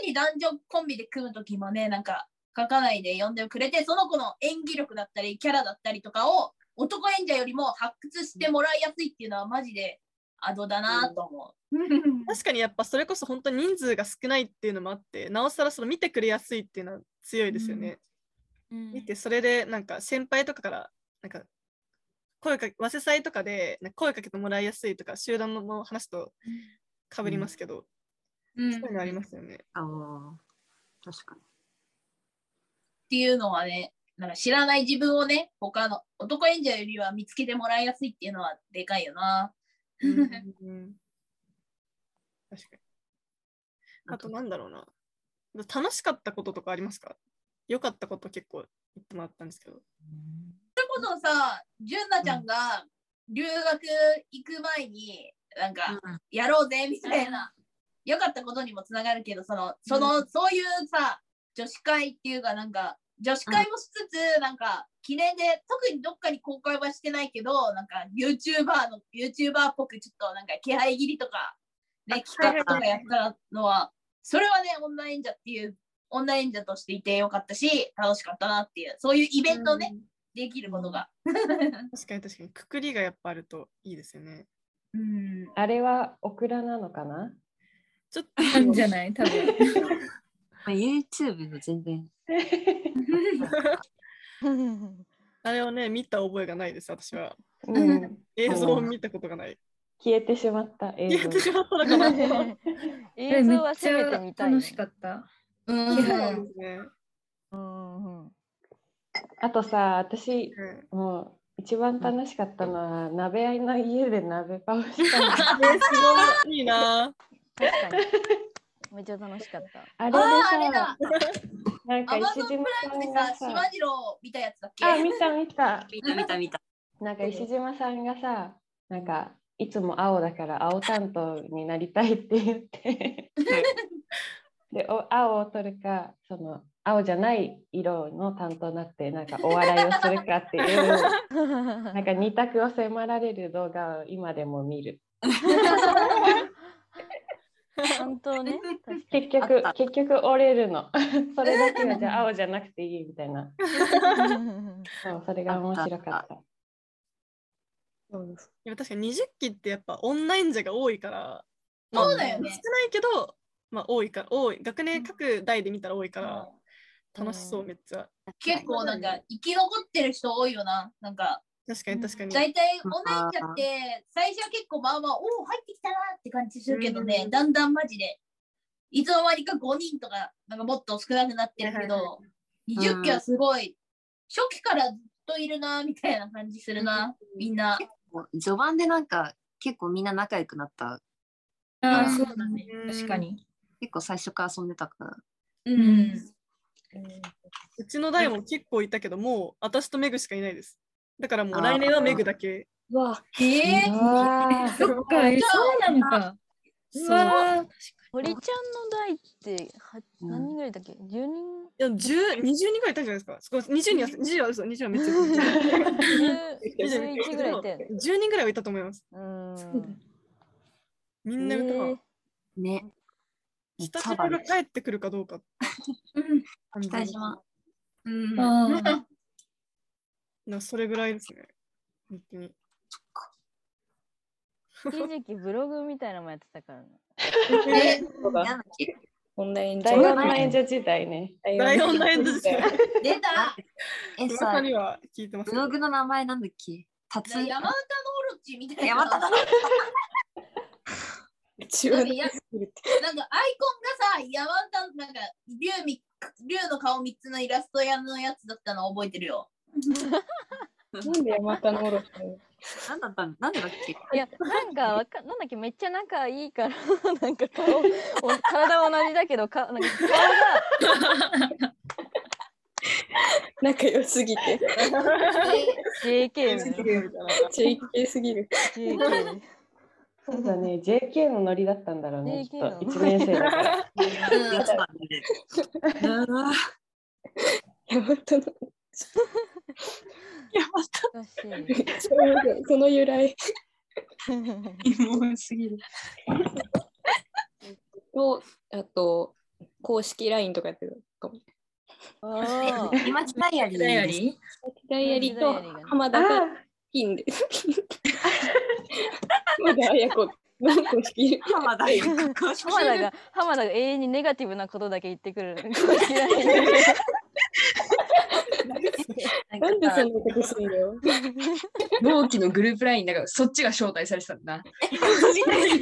に男女コンビで組む時もねなんか書かないで呼んでくれてその子の演技力だったりキャラだったりとかを男演者よりも発掘してもらいやすいっていうのはマジでアドだなと思う。確かにやっぱそれこそ本当に人数が少ないっていうのもあってなおさらその見てくれやすいっていうのは強いですよね、うん、見てそれでなんか先輩とかからなんか早瀬祭とかでなんか声かけてもらいやすいとか集団の話とかぶりますけど、うん、そういうのありますよね、うん、あ確かにっていうのはねなんか知らない自分をね他の男演者よりは見つけてもらいやすいっていうのはでかいよなうん、確かに。あとなんだろうな。楽しかったこととかありますか？良かったこと結構言ってもらったんですけど。それこそさ、純奈ちゃんが留学行く前になんかやろうぜみたいな良かったことにもつながるけど、そういうさ、女子会っていうか、なんか女子会もしつつ、なんか記念で、特にどっかに公開はしてないけど、なんか YouTuber っぽくちょっとなんか気配切りとか、ね、企画とかやったのは、それはね、オンライン者としていてよかったし、楽しかったなっていう、そういうイベントね、できることが。確かに、くくりがやっぱあるといいですよね。うん、あれはオクラなのかな、ちょっとなんじゃない多分YouTube の全然あれをね見た覚えがないです私は、うん、映像を見たことがない。消えてしまった消えてしまったのかな映像はせめて見たい、ね、楽しかった、うん、そうですね、うん、あとさ私、うん、もう一番楽しかったのは、うん、鍋屋の家で鍋パをしたのすごいいいな確かにめっちゃ楽しかった。あれでさ、なんか石島さんがさ、しまじろう見たやつだっけ。あ、見たなんか石島さんがさ、なんかいつも青だから青担当になりたいって言ってで、青を取るか、その青じゃない色の担当になってなんかお笑いをするかっていうなんか二択を迫られる動画を今でも見る本当ね、結局折れるのそれだけはじゃあ青じゃなくていいみたいなそう、それが面白かった。そうです。でも確かに20期ってやっぱオンライン者が多いから、そうだよね、少ないけど、まあ、多い学年各代で見たら多いから、うん、楽しそう。めっちゃ結構なんか生き残ってる人多いよな。なんか確かに大体オンラインじゃって最初は結構まあまあおお入ってきたなって感じするけどね、うん、だんだんマジでいつの間にか5人とかなんかもっと少なくなってるけど、うん、20期はすごい初期からずっといるなみたいな感じするな、うん、みんな序盤でなんか結構みんな仲良くなった。あ、そうだね、うん、確かに結構最初から遊んでたから、うん、うちの代も結構いたけど、もう私とメグしかいないです。だからもう来年はメグだけ。うわ、そっか、そうなのか。うわ、堀ちゃんの代って何人ぐらいだっけ？ 10 人？いや、20人ぐらいいたじゃないですか。20は嘘、20はめっちゃ11ぐらいいたよね。10人ぐらいはいたと思います。みんな歌がね、スタジオが帰ってくるかどうか期待します。それぐらいですね。本当に一時期ブログみたいなのもやってたからね。オンライン女時代ね。オンライン女時代出た。さには聞いてます。ブログの名前なんだっけ？山田のオロチみたいな。山田の。なんかアイコンがさ、山田のなんか龍の顔3つのイラスト屋のやつだったの覚えてるよ。なんで山田のオロチなんでだっけ。いや、なんだっけ、めっちゃ仲いいからなんか体は同じだけどなんか顔が仲良すぎてJK すぎる。そうだね、JK のノリだったんだろうね、きっと1年生だから山田のその由来もうすぎると、あと公式 LINE とかやってるかも。今期待やりと浜田がピンで浜田が永遠にネガティブなことだけ言ってくる公式 LINE なんでそんなことするのよ。同期のグループラインだからそっちが招待されてたんだな。懐かしいね、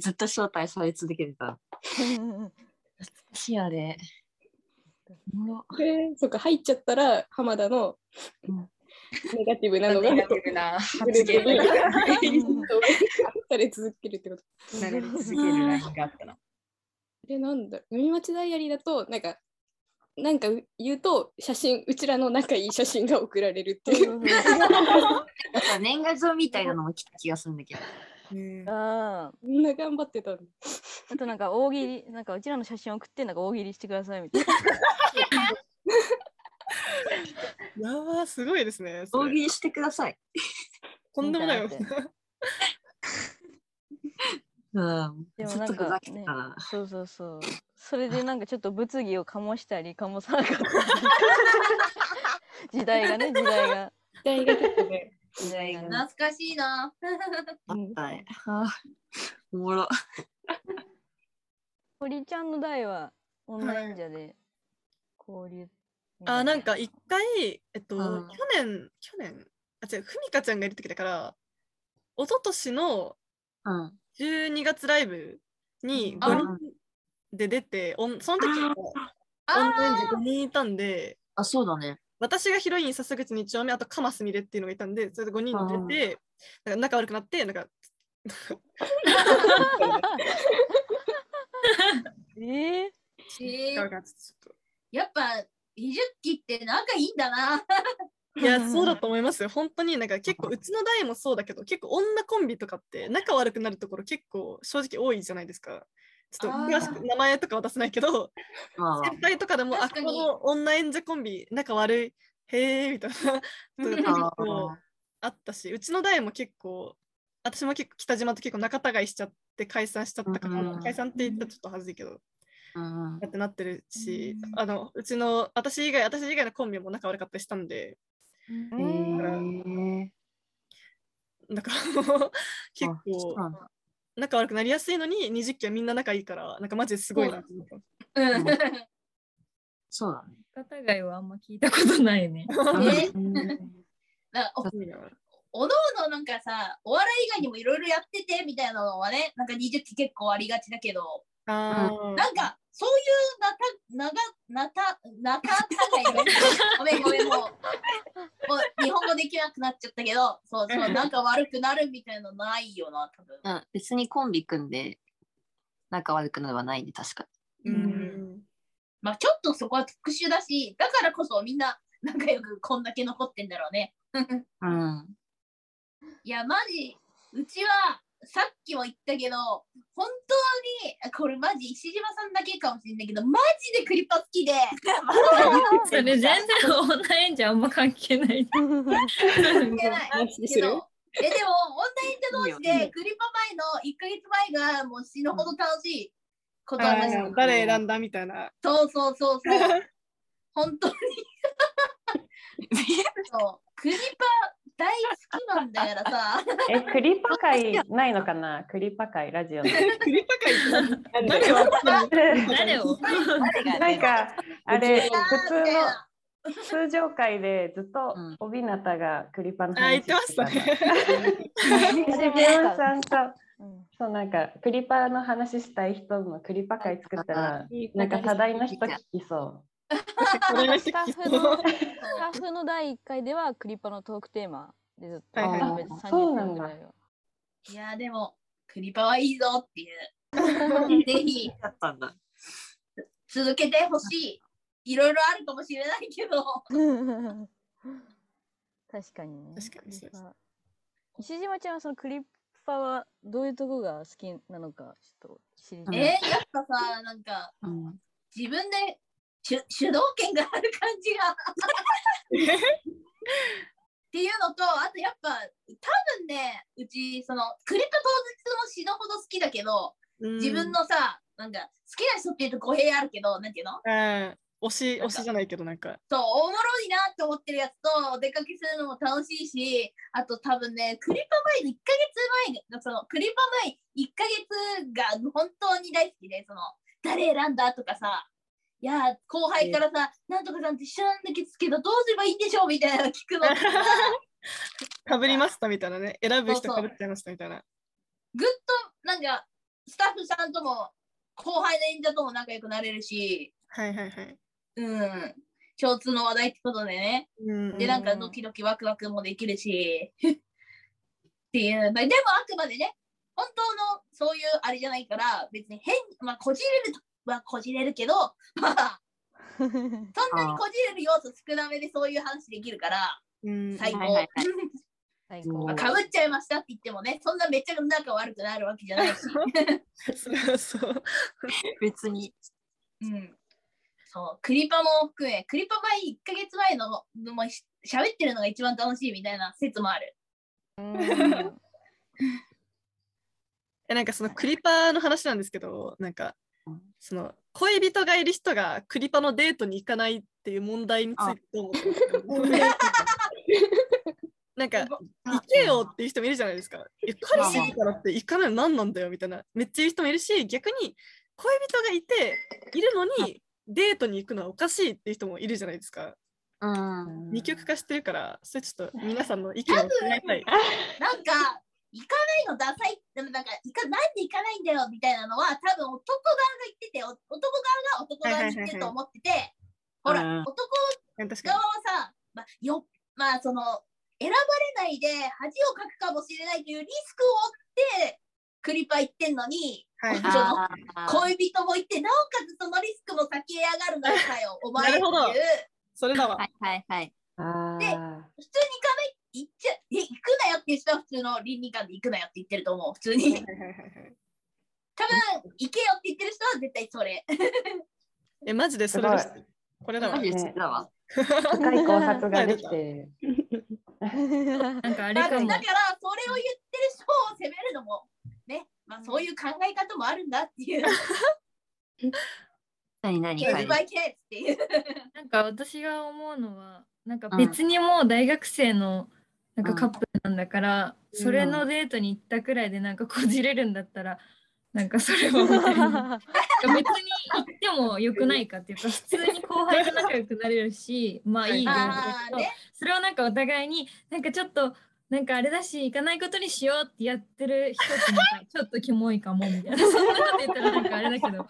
ずっと招待され続けてた。懐かしいあれ。そっか、入っちゃったら浜田のネガティブなのがネガティブな発言がされ続けるってこと。流れ続けるラインがあったな。で、なんだ、海町ダイアリーだとなんかなんか言うと写真、うちらの仲いい写真が送られるっていう年賀状みたいなのも来た気がするんだけど、あ、みんな頑張ってたの。あとなんか大喜利、なんかうちらの写真送ってなんか大喜利してくださいみたいな。やばー、すごいですね。大喜利してください。とんでもないよ。でもなんかね、そうそうそう。それでなんかちょっと物議を醸したり醸さなかった時代がね、時代が。時代が結構ね。懐かしいな。あったね。おもろ。堀ちゃんの代はオンラインじゃで交流。あ、なんか一回去年あ、違う、ふみかちゃんがいる時だから一昨年の12月ライブに5人で出て、その時もオンラインで5人いたんで、あ、そうだね。私がヒロイン笹口2丁目、あとカマスミレっていうのがいたんで、それで5人出て、なんか仲悪くなって、なんかやっぱ20期って仲いいんだな。いや、そうだと思いますよ。本当になんか結構うちの代もそうだけど、結構女コンビとかって仲悪くなるところ結構正直多いじゃないですか。ちょっと詳しく名前とかは出せないけど、先輩とかでも、あ、この女演者コンビ仲悪い、へーみたいな結構あったし、うちの代も結構、私も結構北島と結構仲違いしちゃって解散しちゃったから、解散って言ったらちょっとはずいけど、だってなってるし、うちの私以外のコンビも仲悪かったりしたんで、だから結構仲悪くなりやすいのに、20期はみんな仲いいから、なんかマジですごいな。そうだね。仲違いはあんま聞いたことないね。おのおのなんかさ、お笑い以外にもいろいろやっててみたいなのはね、なんか20期結構ありがちだけど、なんかそういう仲違い、ごめんもう日本語できなくなっちゃったけど、そう仲悪くなるみたいなのないよな、多分。別にコンビ組んで仲悪くなるはないね、確かに。まあちょっとそこは特殊だし、だからこそみんな仲良くこんだけ残ってんだろうね。いや、マジうちはさっきも言ったけど、本当にこれマジ石島さんだけかもしれないけど、マジでクリパ好きでそれ全然オンラインじゃあんま関係ないけど、でもオンラインじゃ同士でクリパ前の1ヶ月前がもう死ぬほど楽しいことありました。誰選んだみたいな。そう本当にクリパ大好きなんだからさ。クリパ会ないのかな、クリパ会ラジオの。クリパ会って誰をなんか、あれ、通常会でずっと帯なたがクリパの話してた。そう、なんかクリパの話したい人のクリパ会作ったら、なんか多大な人聞きそう。スタッフの第1回ではクリパのトークテーマでずっと30分ぐらいは。いや、でもクリパはいいぞっていうぜひ続けてほしい。いろいろあるかもしれないけど確かにね。石島ちゃんはそのクリパはどういうとこが好きなのかちょっと知りたい。やっぱさ、なんか自分で主導権がある感じがっていうのと、あとやっぱ多分ね、うちそのクリパ当日も死ぬほど好きだけど、自分のさ、なんか好きな人っていうと語弊あるけど、なんていうの、推しじゃないけど、なんかそうおもろいなって思ってるやつとお出かけするのも楽しいし、あと多分ね、クリパ前の1ヶ月前のそのクリパ前1ヶ月が本当に大好きで、その誰選んだとかさ、いや、後輩からさ、なんとかさんって一緒なんですけど、どうすればいいんでしょうみたいなの聞くの。かぶりましたみたいなね。選ぶ人かぶっちゃいましたみたいな。ぐっと、なんか、スタッフさんとも、後輩の演者とも仲良くなれるし。共通の話題ってことでね。で、なんか、ドキドキワクワクもできるし。っていう。でも、あくまでね、本当の、そういうあれじゃないから、別に変、まあ、こじれると。はこじれるけど、まあ、そんなにこじれる要素少なめでそういう話できるから最高、はいはいはい最高。まあ、かぶっちゃいましたって言ってもね、そんなめっちゃ仲悪くなるわけじゃないしそう別に、うん、そうクリパも含めクリパ前1ヶ月前の喋ってるのが一番楽しいみたいな説もある。なんかそのクリパの話なんですけど、なんかその恋人がいる人がクリパのデートに行かないっていう問題についてどう思ってますか？なんか行けよっていう人もいるじゃないですか。彼氏だからって行かない何なんだよみたいなめっちゃ言う人もいるし、逆に恋人がいているのにデートに行くのはおかしいっていう人もいるじゃないですか。二極化してるからそれちょっと皆さんの意見を伺いたい。なんか行かないのダサい、でもなんかなんで行かないんだよみたいなのは多分男側が言ってて、男側が言ってると思ってて、ほら男側はさ、まあその選ばれないで恥をかくかもしれないというリスクを負ってクリパ行ってんのに、はい、その恋人も行ってなおかつそのリスクも避けやがるのかよお前っていうそれだわ、はいはいはい、で普通に行かない行くなよっていう人は普通の倫理観で行くなよって言ってると思う。普通に多分行けよって言ってる人は絶対それマジでそれです。これだわ、ね、若い考察ができてなんかあれかも。だからそれを言ってる人を責めるのもね、まあ、そういう考え方もあるんだっていう何なんか私が思うのはなんか別にもう大学生のなんかカップルなんだから、うん、それのデートに行ったくらいでなんかこじれるんだったらなんかそれも別に行ってもよくないかっていうか普通に後輩と仲良くなれるしまあいいんだけど、それをなんかお互いになんかちょっとなんかあれだし行かないことにしようってやってる人ってなんかちょっとキモいかもみたいなそんなこと言ったらなんかあれだけどっ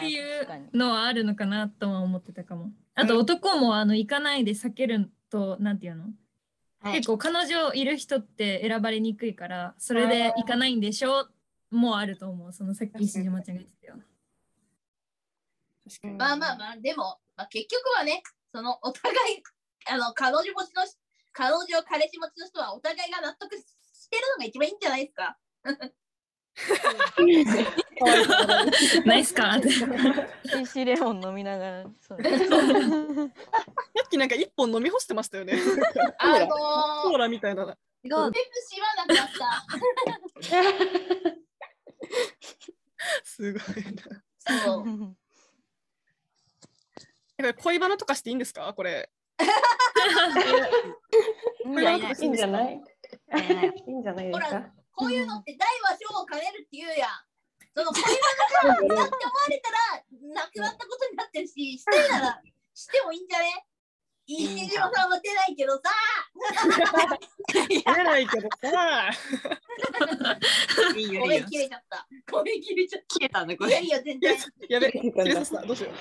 ていうのはあるのかなとは思ってたかも。あと男も行かないで避けるとなんていうの、はい、結構彼女いる人って選ばれにくいからそれで行かないんでしょもあると思う。そのさっき石島ちゃんが言ってたよ。確かにまあでも、まあ、結局はねそのお互い彼氏持ちの人はお互いが納得してるのが一番いいんじゃないですかナイスかCC レモン飲みながらそうさっきなんか1本飲み干してましたよねコーラみたいな全部しわなくなったすごいな。そう恋バナとかしていいんですかこれいいんじゃないですか。こういうのって大は小を兼ねるって言うやん。その恋バナがなって思われたらなくなったことになってるし、してならしてもいいんじゃね。西島さんは出ないけどさ出ないけどさこれ切れちゃったこれ切れちゃった切れたんだこれ。いやいや全然やべ切れさせたどうしよう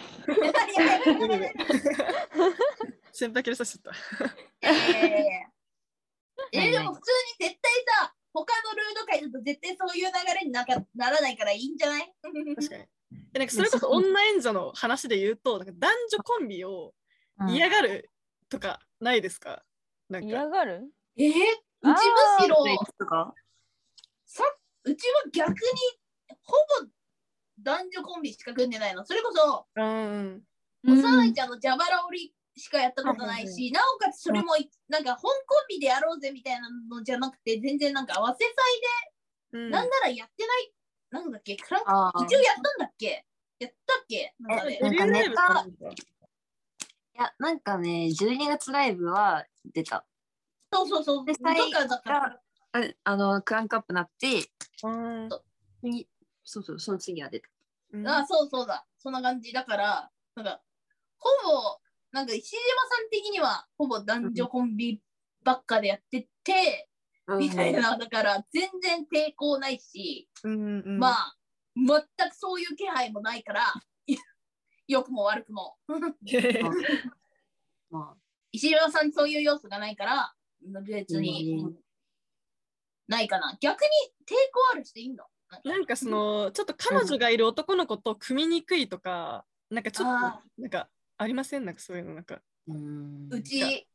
先輩切れさせちゃったでも普通に絶対さ他のルード界だと絶対そういう流れにならないからいいんじゃない。確かになんかそれこそ女演者の話で言うとなんか男女コンビを嫌がるとかないですか。なんか嫌がるうちむしろうちは逆にほぼ男女コンビしか組んでないの。それこそ幼いちゃんの蛇腹折りしかやったことないし、なおかつそれもなんか本コンビでやろうぜみたいなのじゃなくて全然なんか合わせ祭でなんならやってないなんだっけ一応やったんだっけなんかねいやなんかね12月ライブは出た。そうで最後がクランクアップなってそうその次は出た、あそうだそんな感じだからなんかほぼなんか石島さん的にはほぼ男女コンビばっかでやってて、みたいなだから全然抵抗ないし、まあ全くそういう気配もないから良くも悪くも石島さんにそういう要素がないから別にないかな。逆に抵抗ある人いいのなんかそのちょっと彼女がいる男の子と組みにくいとか、なんかちょっとなんかありません？なんかそういうのなんか、うち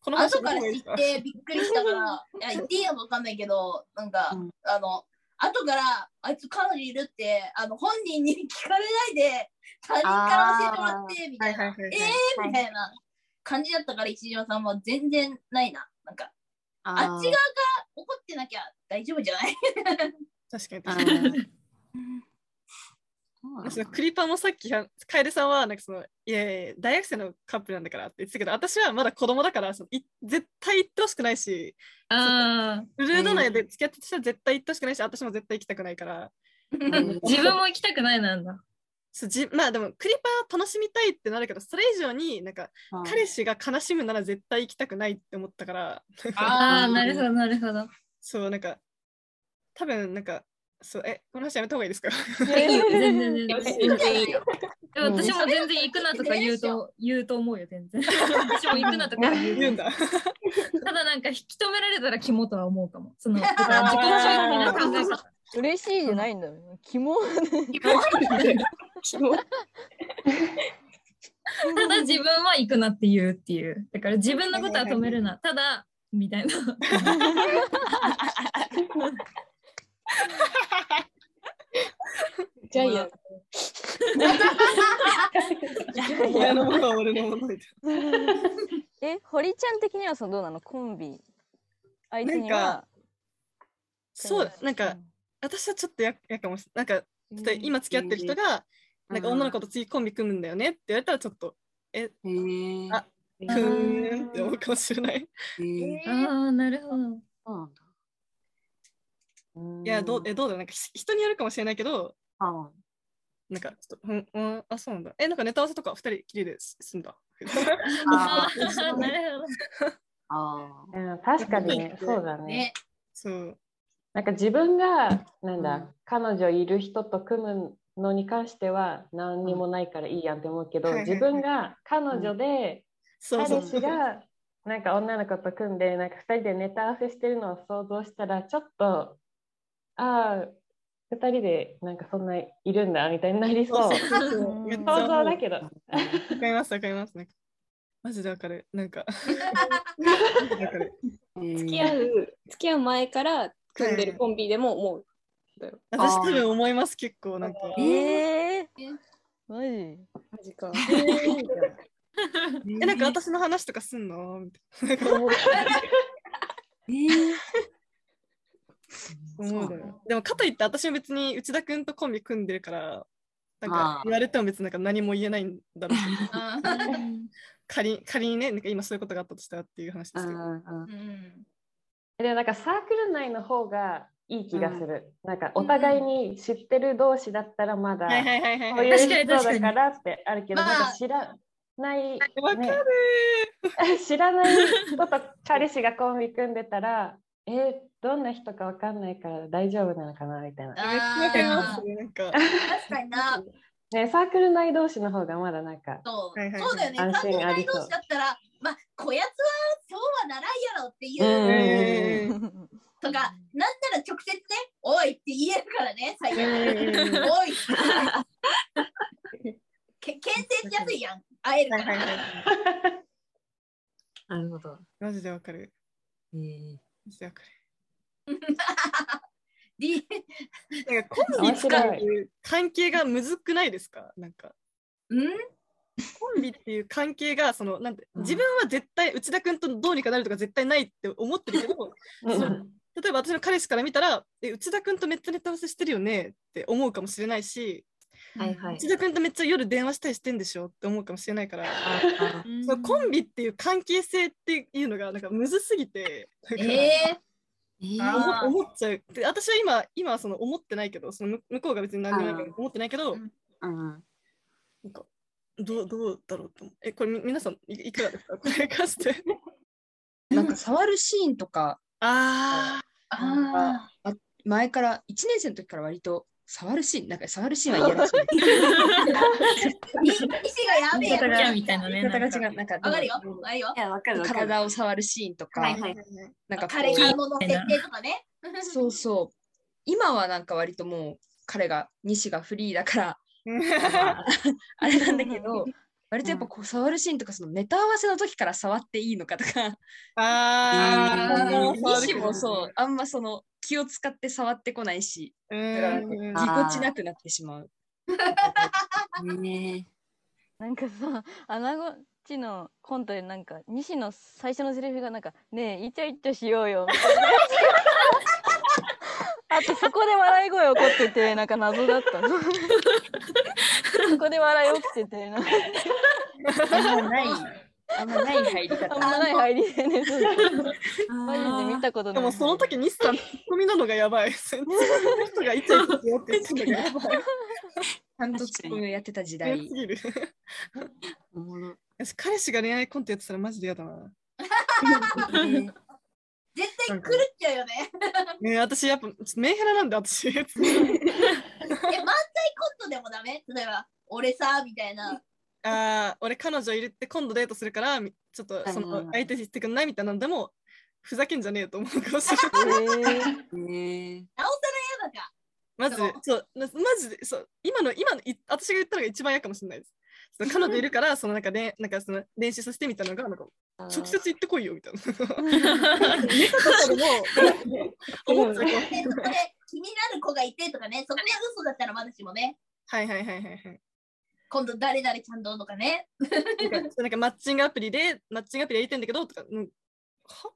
この後から知ってびっくりしたからいや言っていいのか分かんないけど、なんか、うん、後からあいつ彼女いるって本人に聞かれないで他人から教えてもらってみたいな、みたいな感じだったから、一条さんも全然ないな、なんかあっち側が怒ってなきゃ大丈夫じゃない確かにクリパもさっき楓さんはなんかそのいやいや大学生のカップルなんだからって言ってたけど、私はまだ子供だからその絶対言ってほしくないし、LUDO内で付き合ってたら絶対言ってほしくないし、私も絶対行きたくないから自分も行きたくないなんだそうまあでもクリパー楽しみたいってなるけど、それ以上になんか彼氏が悲しむなら絶対行きたくないって思ったから。ああなるほどなるほど。そうなんか多分なんかそうこの話やめた方がいいですか？全然いいよ。でも私も全然行くなとか言うと思うよ全然。私も行くなとか言うんだ。ただなんか引き止められたらキモとは思うかも。その自己紹介の考え方。嬉しいじゃないんだよ。キモ。ただ自分は行くなって言うっていう。だから自分のことは止めるな。ただみたいな。ジャイアン親のものは俺のものみたいな。堀ちゃん的にはそのどうなの？コンビ相手にはなんかそうなんか私はちょっとやかもしれない。なんか今付き合ってる人がなんか女の子と次コンビ組むんだよねって言われたらちょっとあふーんって思うかもしれない。あなるほど。いやどうだなんか人によるかもしれないけど、なんかちょっとあそうなんだなんかネタ合わせとか2人きりで済んだ。確かにねそうだね。そうなんか自分がなんだ彼女いる人と組むのに関しては何にもないからいいやんって思うけど、自分が彼女で彼氏がなんか女の子と組んでなんか2人でネタ合わせしてるのを想像したらちょっと2人でなんかそんないるんだみたいになりそう。想像だけど。わかりますわかります。マジでわかる。なんか付き合う前から組んでるコンビでも思う。私多分思います結構なんか。マジか。なんか私の話とかすんの？でもかといって私も別に内田君とコンビ組んでるからなんか言われても別になんか何も言えないんだろう仮にねなんか今そういうことがあったとしたらっていう話ですけど、でもなんかサークル内の方がいい気がする。なんかお互いに知ってる同士だったらまだこういう人だからってあるけど、なんか知らない人と彼氏がコンビ組んでたらどんな人かわかんないから大丈夫なのかなみたいな。確かにな。ね、サークル内同士の方がまだなんかそうだよね。サークル内同士だったらまあこやつはそうはならんやろっていうとか、なんなら直接ねおいって言えるからね最悪。おい。牽制しやすいやん。会えるから。なるほど。マジでわかる。マジでわかる。なんかコンビっていう関係がむずくないですか？なんか。コンビっていう関係がそのなんて自分は絶対内田君とどうにかなるとか絶対ないって思ってるけど、例えば私の彼氏から見たら内田君とめっちゃネタ合わせしてるよねって思うかもしれないし。内田君とめっちゃ夜電話したりしてんでしょって思うかもしれないからそのコンビっていう関係性っていうのがなんかむずすぎて思っちゃう。私は今はその思ってないけど、その向こうが別に何でもないから思ってないけど、なんかどうだろうと思う。これ皆さんいくらですかこれかしてなんか触るシーンとか前から1年生の時から割と触るシーンは嫌らしい。西がやべえやからみたいなね。形がなんか分かるよ。体を触るシーンとか、なんか買い物の設定とかね。そうそう。今はなんか割ともう彼が西がフリーだからあれなんだけど割とやっぱこう触るシーンとかそのネタ合わせの時から触っていいのかとか西もそうあんまその気を使って触ってこないしだからぎこちなくなってしまうねなんかさ穴子のコントでなんか西の最初のセリフがなんかねえイチャイチャしようよあとそこで笑い声起こっててなんか謎だったそこで笑い起きててなんかあんまない入り方あんまない入りでねマジで見たことないでもその時西さんツッコミなのがやばいその人がイチャイチャしようって言ってたのがやばいちゃんとツッコミをやってた時代すぎるおもろ彼氏が恋愛コントやってたらマジでやだな絶対狂っちゃうよねね私やっぱメンヘラなんで私漫才コントでもダメ例えば俺さみたいなあ俺彼女いるって今度デートするからちょっとその相手してくんないみたいなのでもふざけんじゃねえと思うかもしれないなおさら嫌だかマジでそう今の私が言ったのが一番嫌かもしれないです彼女いるからそのなんかその練習させてみたいなのがなんか直接行ってこいよみたいな。ネタとかでも思っちゃう。そこで気になる子がいてとかね、そこが嘘だったらまだしもね。はい。今度誰々ちゃんどうとかね。なんかマッチングアプリやりてんだけどとか、うん、は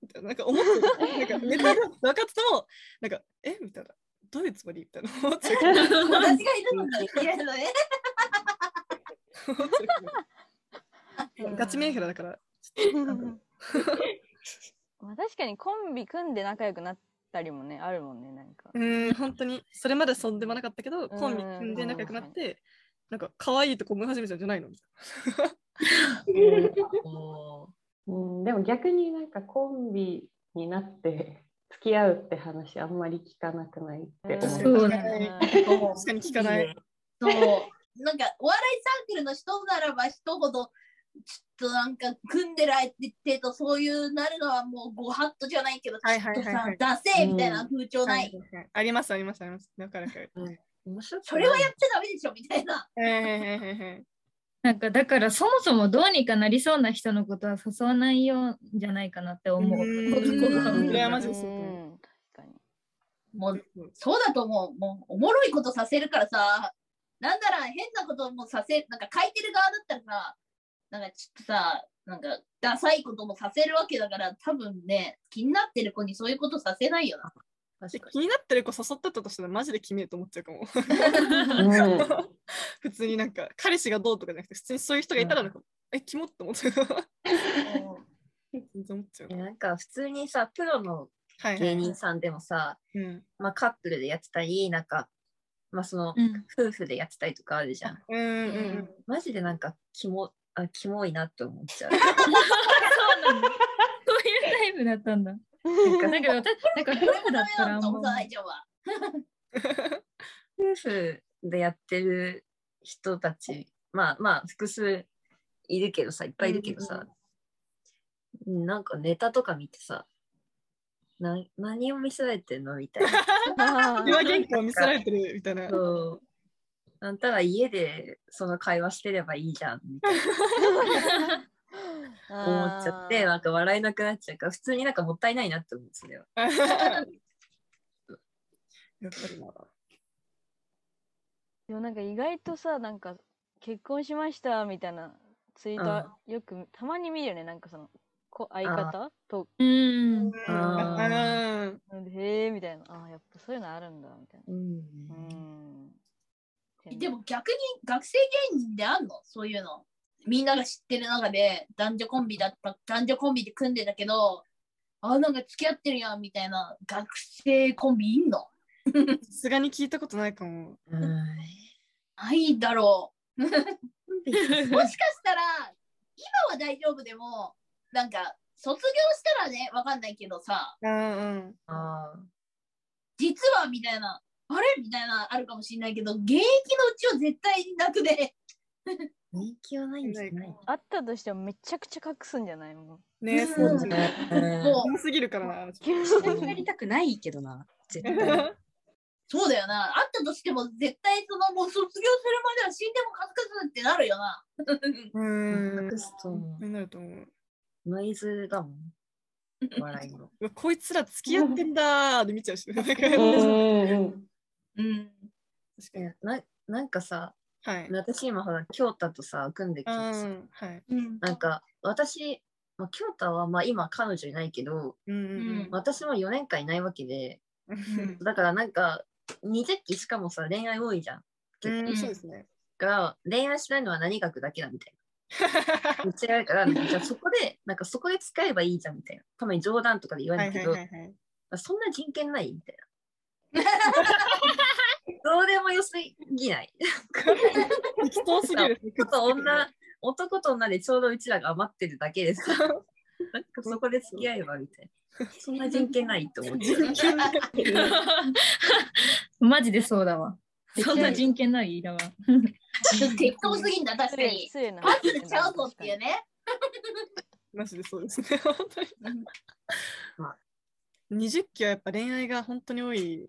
みたいななんか思ってる。なんかネタが分かっててもなんかえみたいなどういうつもりみたいな思っちゃう。間違いなく嫌だね。ガチメンヘラだからまあ確かにコンビ組んで仲良くなったりもねあるもんねなんか本当にそれまでそんでもなかったけどコンビ組んで仲良くなってなんか可愛いとこ思い始めちゃうんじゃないのみたいなでも逆になんかコンビになって付き合うって話あんまり聞かなくないって思う確かに聞かないそうなんかお笑いサークルの人ならば人ほどちょっとなんか組んでる相手とそういうなるのはもうごはっとじゃないけどちょっとさダセーみたいな風潮ないありますありますありますだからそれはやっちゃダメでしょみたいななんかだからそもそもどうにかなりそうな人のことは誘わないようじゃないかなって思うそれはマジですもうそうだと思うもうおもろいことさせるからさなんなら変なこともさせ、なんか書いてる側だったらさ、なんかちょっとさ、なんかダサいこともさせるわけだから、多分ね、気になってる子にそういうことさせないよな。気になってる子誘ってたとしたらマジで決めえと思っちゃうかも。普通になんか彼氏がどうとかじゃなくて、普通にそういう人がいたらなんか、キモって思っちゃう。なんか普通にさ、プロの芸人さんでもさ、カップルでやってたり、なんか、まあその夫婦でやってたりとかあるじゃん。マジでなんかキモいなって思っちゃう。そうなんだ。そういうタイプだったんだ。なんか夫婦だったらもう夫婦でやってる人たち、まあ複数いるけどさ、いっぱいいるけどさ、なんかネタとか見てさ。何を見せられてんのみたいな。今元気を見せられてるみたいな。そう。あんたは家でその会話してればいいじゃんみたいな。思っちゃって、なんか笑えなくなっちゃうから、普通になんかもったいないなって思うんですよ。やっぱりな。でもなんか意外とさ、なんか結婚しましたみたいなツイートよくたまに見るよね、なんかその。相方とへえみたいなあやっぱそういうのあるんだみたいなでも逆に学生芸人であんのそういうのみんなが知ってる中で男女コンビで組んでたけどあなんか付き合ってるやんみたいな学生コンビいんのさすがに聞いたことないかもないだろうもしかしたら今は大丈夫でもなんか卒業したらねわかんないけどさ、実はみたいなあれみたいなあるかもしれないけど現役のうちは絶対なくで現役はないんじゃないあったとしてもめちゃくちゃ隠すんじゃないもんねえそうですねもうすぎるからなやりたくないけどな絶対そうだよな。あったとしても絶対そのもう卒業するまでは死んでもカツカツってなるよな。なると思う。ノイズだもん。笑いの。こいつら付き合ってんだーって見ちゃうし。うん。確かに。なんかさ、はい、私今ほら京太とさ組んできてさ、はい、なんか私、まあ、京太はまあ今彼女いないけど、私も4年間いないわけで、だからなんか20期しかもさ恋愛多いじゃん。そうですね。が恋愛しないのは何学だけだみたいな。めっちゃあるから、じゃあそこで使えばいいじゃんみたいな。たまに冗談とかで言われるけど、そんな人権ないみたいな。どうでもよすぎない。適当すぎる。男と女でちょうどうちらが余ってるだけです。なんかそこで付き合えばみたいな。そんな人権ないと思って。マジでそうだわ。そんな人権ないだわ。適当すぎんだ、確かに。パズルちゃうぞっていうね。マジでそうですね。20期はやっぱ恋愛が本当に多い。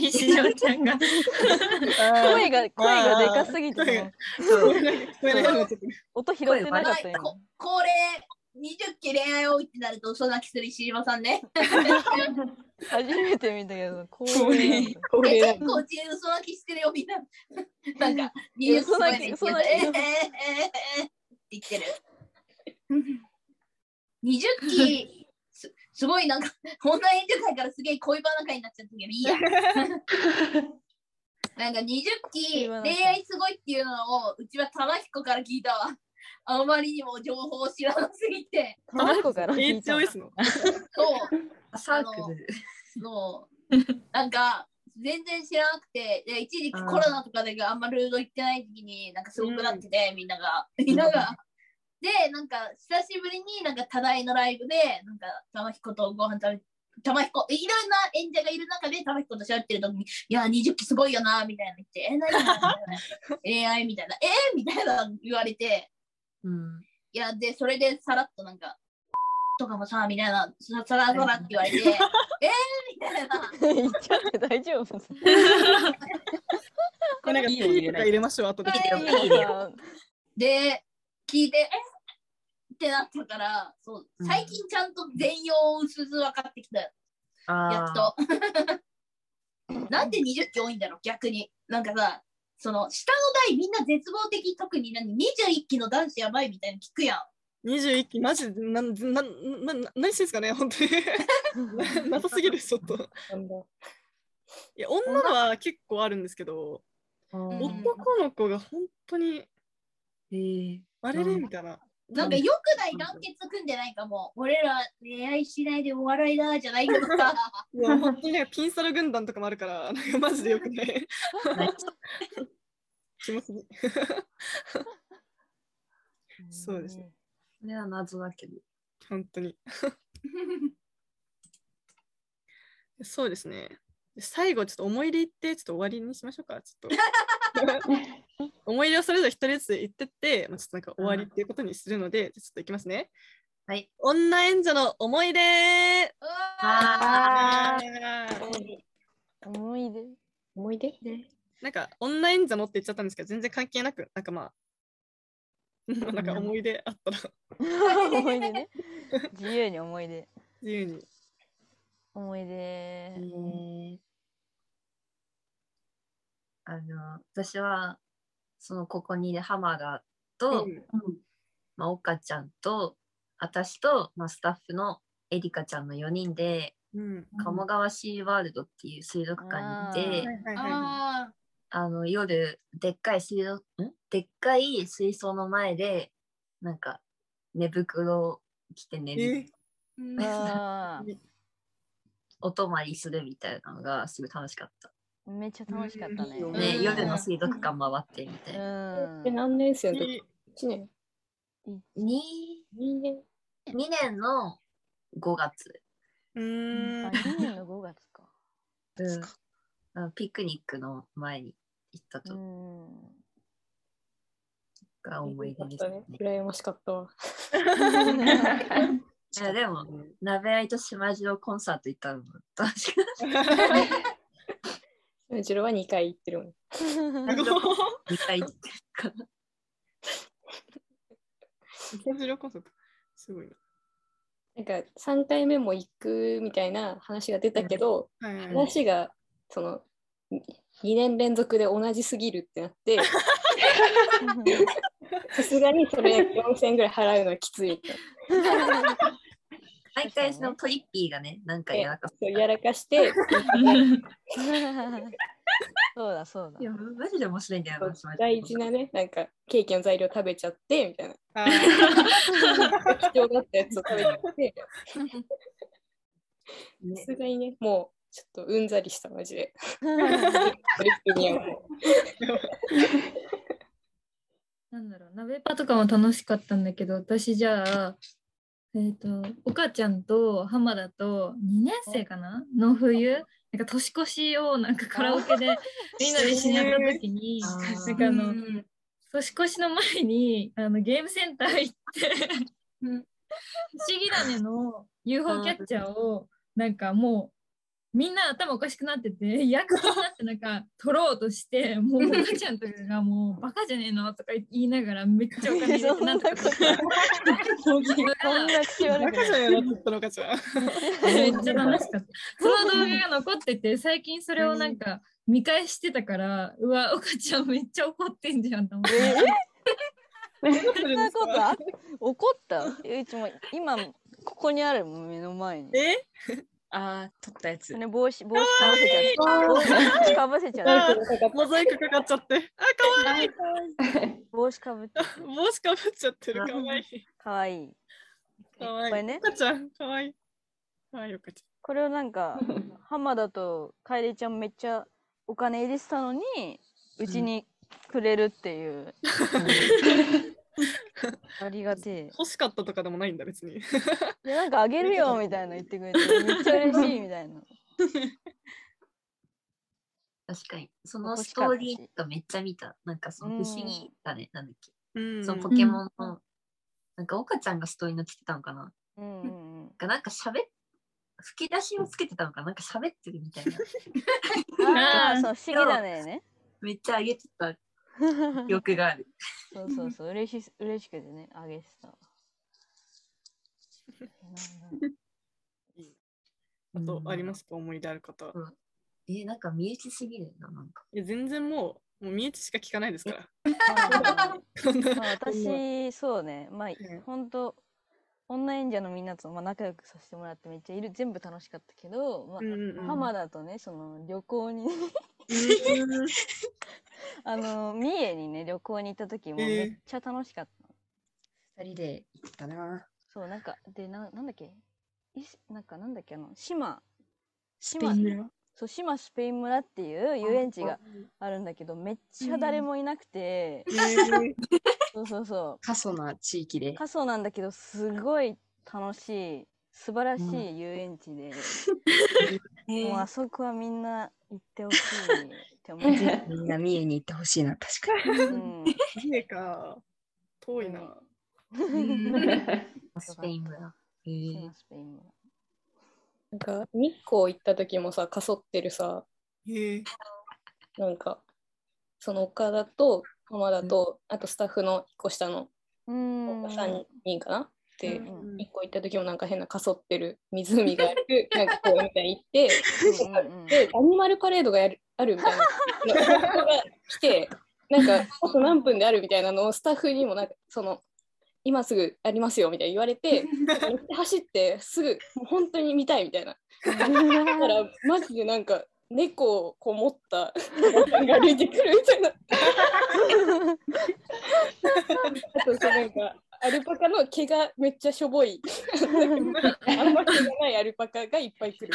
石上ちゃんが声がでかすぎて音拾ってなかったよ。これ20期恋愛多いってなると嘘泣きする石島さんね。初めて見たけど、結構うち嘘泣きしてるよみんな。なんか嘘泣きって言ってる。20期すごいなんかオンライン受験からすげえ恋バナ会になっちゃったけどいいや。なんか20期恋愛すごいっていうのをうちは玉彦から聞いたわ。あまりにも情報を知らなすぎて。玉彦から聞いた。そう。サークル。そう。なんか全然知らなくて、で一時期コロナとかであんまLUDO行ってない時期になんかすごくなってて、みんなが。で、なんか、久しぶりに、なんか、多大のライブで、なんか、玉彦とご飯食べ、玉彦、いろんな演者がいる中で、玉彦と喋ってる時に、いや、20期すごいよな、みたいな言って、何?AI みたいな、みたいな言われて、いや、で、それで、さらっとなんか、とかもさ、みたいな、さらさらって言われて、みたいな。言っちゃって大丈夫。これが、いいよ、入れましょう、後で聞いてよ。で、聞いてってなったから、そう、最近ちゃんと全容を薄々分かってきたよ、やっと。なんで20期多いんだろう、逆に。なんかさ、その下の台みんな絶望的、特に21期の男子やばいみたいに聞くやん。21期マジで何してんすかね、本当に。謎すぎる、ちょっと。いや、女は結構あるんですけど、男の子が本当に割れるみたいな。なんかよくない、団結組んでないかも。俺ら恋愛しないでお笑いだじゃないけどさ。いや、本当にね、ピンサロ軍団とかもあるから、なんかマジでよくない。気持ちいい。そうですね。これは謎だけど。本当に。そうですね。最後、ちょっと思い出言って、ちょっと終わりにしましょうか。ちょっと。思い出をそれぞれ一人ずつ言ってって、まあ、ちょっとなんか終わりっていうことにするので、ちょっといきますね。はい。女演者の思い出。思い出。なんか女演者のって言っちゃったんですけど、全然関係なく、なんかまあ。なんか思い出あったら。思い出ね。自由に思い出。自由に。思い出。私はそのここにね、浜田と、まあ、岡ちゃんと私と、まあ、スタッフのエリカちゃんの4人で、鴨川シーワールドっていう水族館にいて、夜でっかい水槽の前でなんか寝袋を着て寝る、お泊まりするみたいなのがすごい楽しかった。めっちゃ楽しかったね。夜の水族館回ってみたいな。何年生の時 ？1 年。2年の5月。2年の5月か。ピクニックの前に行ったと。が思い出ですね。羨ましかったわ。でも、鍋愛と島次郎コンサート行ったのも確かに。島次郎は2回行ってるもん。2回行ってるから。島次郎コンサート、すごいな。なんか3回目も行くみたいな話が出たけど、はいはいはい、話がその2年連続で同じすぎるってなって、さすがにそれ4000円ぐらい払うのはきつい。毎回そのトリッピーがね、なんかやらかして。やらかして。そうだそうだ。いやマジで面白いんだよ。大事なね、なんかケーキの材料食べちゃってみたいな。貴重だったやつを食べちゃって。さすがにね、もうちょっとうんざりしたマジで。なんだろう、鍋パとかも楽しかったんだけど、私じゃあ、お母ちゃんと浜田と2年生かなの冬、なんか年越しをなんかカラオケでみんなでしながら時に、なんか年越しの前にゲームセンター行って不思議種の UFO キャッチャーをなんかもうみんな頭おかしくなってて、やっとなってなんか取ろうとして、もうお母ちゃんとかがもうバカじゃねえのとか言いながらめっちゃお金入れてなんとかとか。そんな口悪くない。バカじゃねえのってお母ちゃん。めっちゃ楽しかった。その動画が残ってて、最近それをなんか見返してたから、うわ、お母ちゃんめっちゃ怒ってんじゃんと思って。そんなことあ怒った？うちも今ここにあるもん目の前に。え？あー、取ったやつ。ね、帽子かぶせちゃって。かぶせちゃって。モザイクかかっちゃって。あ、かわいい。帽子かぶっちゃってる。かわいい。かわいい。これね。かわいい。これをなんか、浜田とかえりちゃんめっちゃお金入れてたのに、うちにくれるっていう。ありがてえ。欲しかったとかでもないんだ別に。なんかあげるよみたいな言ってくれてめっちゃ嬉しいみたいな。確かにそのストーリーとめっちゃ見た。なんかその不思議だね、なんだっけ、そのポケモンの、なんか岡ちゃんがストーリーのつけたのかな、なんか吹き出しをつけてたのかな、なんか喋ってるみたいな。ああ、そう不思議だね。めっちゃあげてた。欲がある。そう、嬉しくてね、あげてた。あと、ありますか、思い出ある方。なんか身内すぎるな、なんか。いや、全然もう身内しか聞かないですから。私、そうね、まあ、本当女演者のみんなと仲良くさせてもらって、めっちゃ全部楽しかったけど、浜田とね、その旅行に。三重にね旅行に行った時もめっちゃ楽しかった。2人で行ったな。そうなんかでなんだっけ、なんだっけ島スペイン村っていう遊園地があるんだけど、めっちゃ誰もいなくて、そう過疎な地域で、過疎なんだけどすごい楽しい素晴らしい遊園地で、もうあそこはみんな行ってほしいって思ってみんな三重に行ってほしいな。確かに、三重か遠いな、スペイン村。なんか日光行った時もさ、かそってるさ、なんかその岡田と浜田と、あとスタッフの1個下の3人かなで、一個行った時もなんか変なかそってる湖があるなんかこうみたいに行ってでアニマルパレードがあるみたいな人が来て、なんかあと何分であるみたいなのをスタッフにもなんかその今すぐありますよみたいに言われて走ってすぐ本当に見たいみたいな。だからマジでなんか猫をこう持ったおばさんが歩いてくるみたいな。あとなんかアルパカの毛がめっちゃしょぼいあんま毛がないアルパカがいっぱい来る。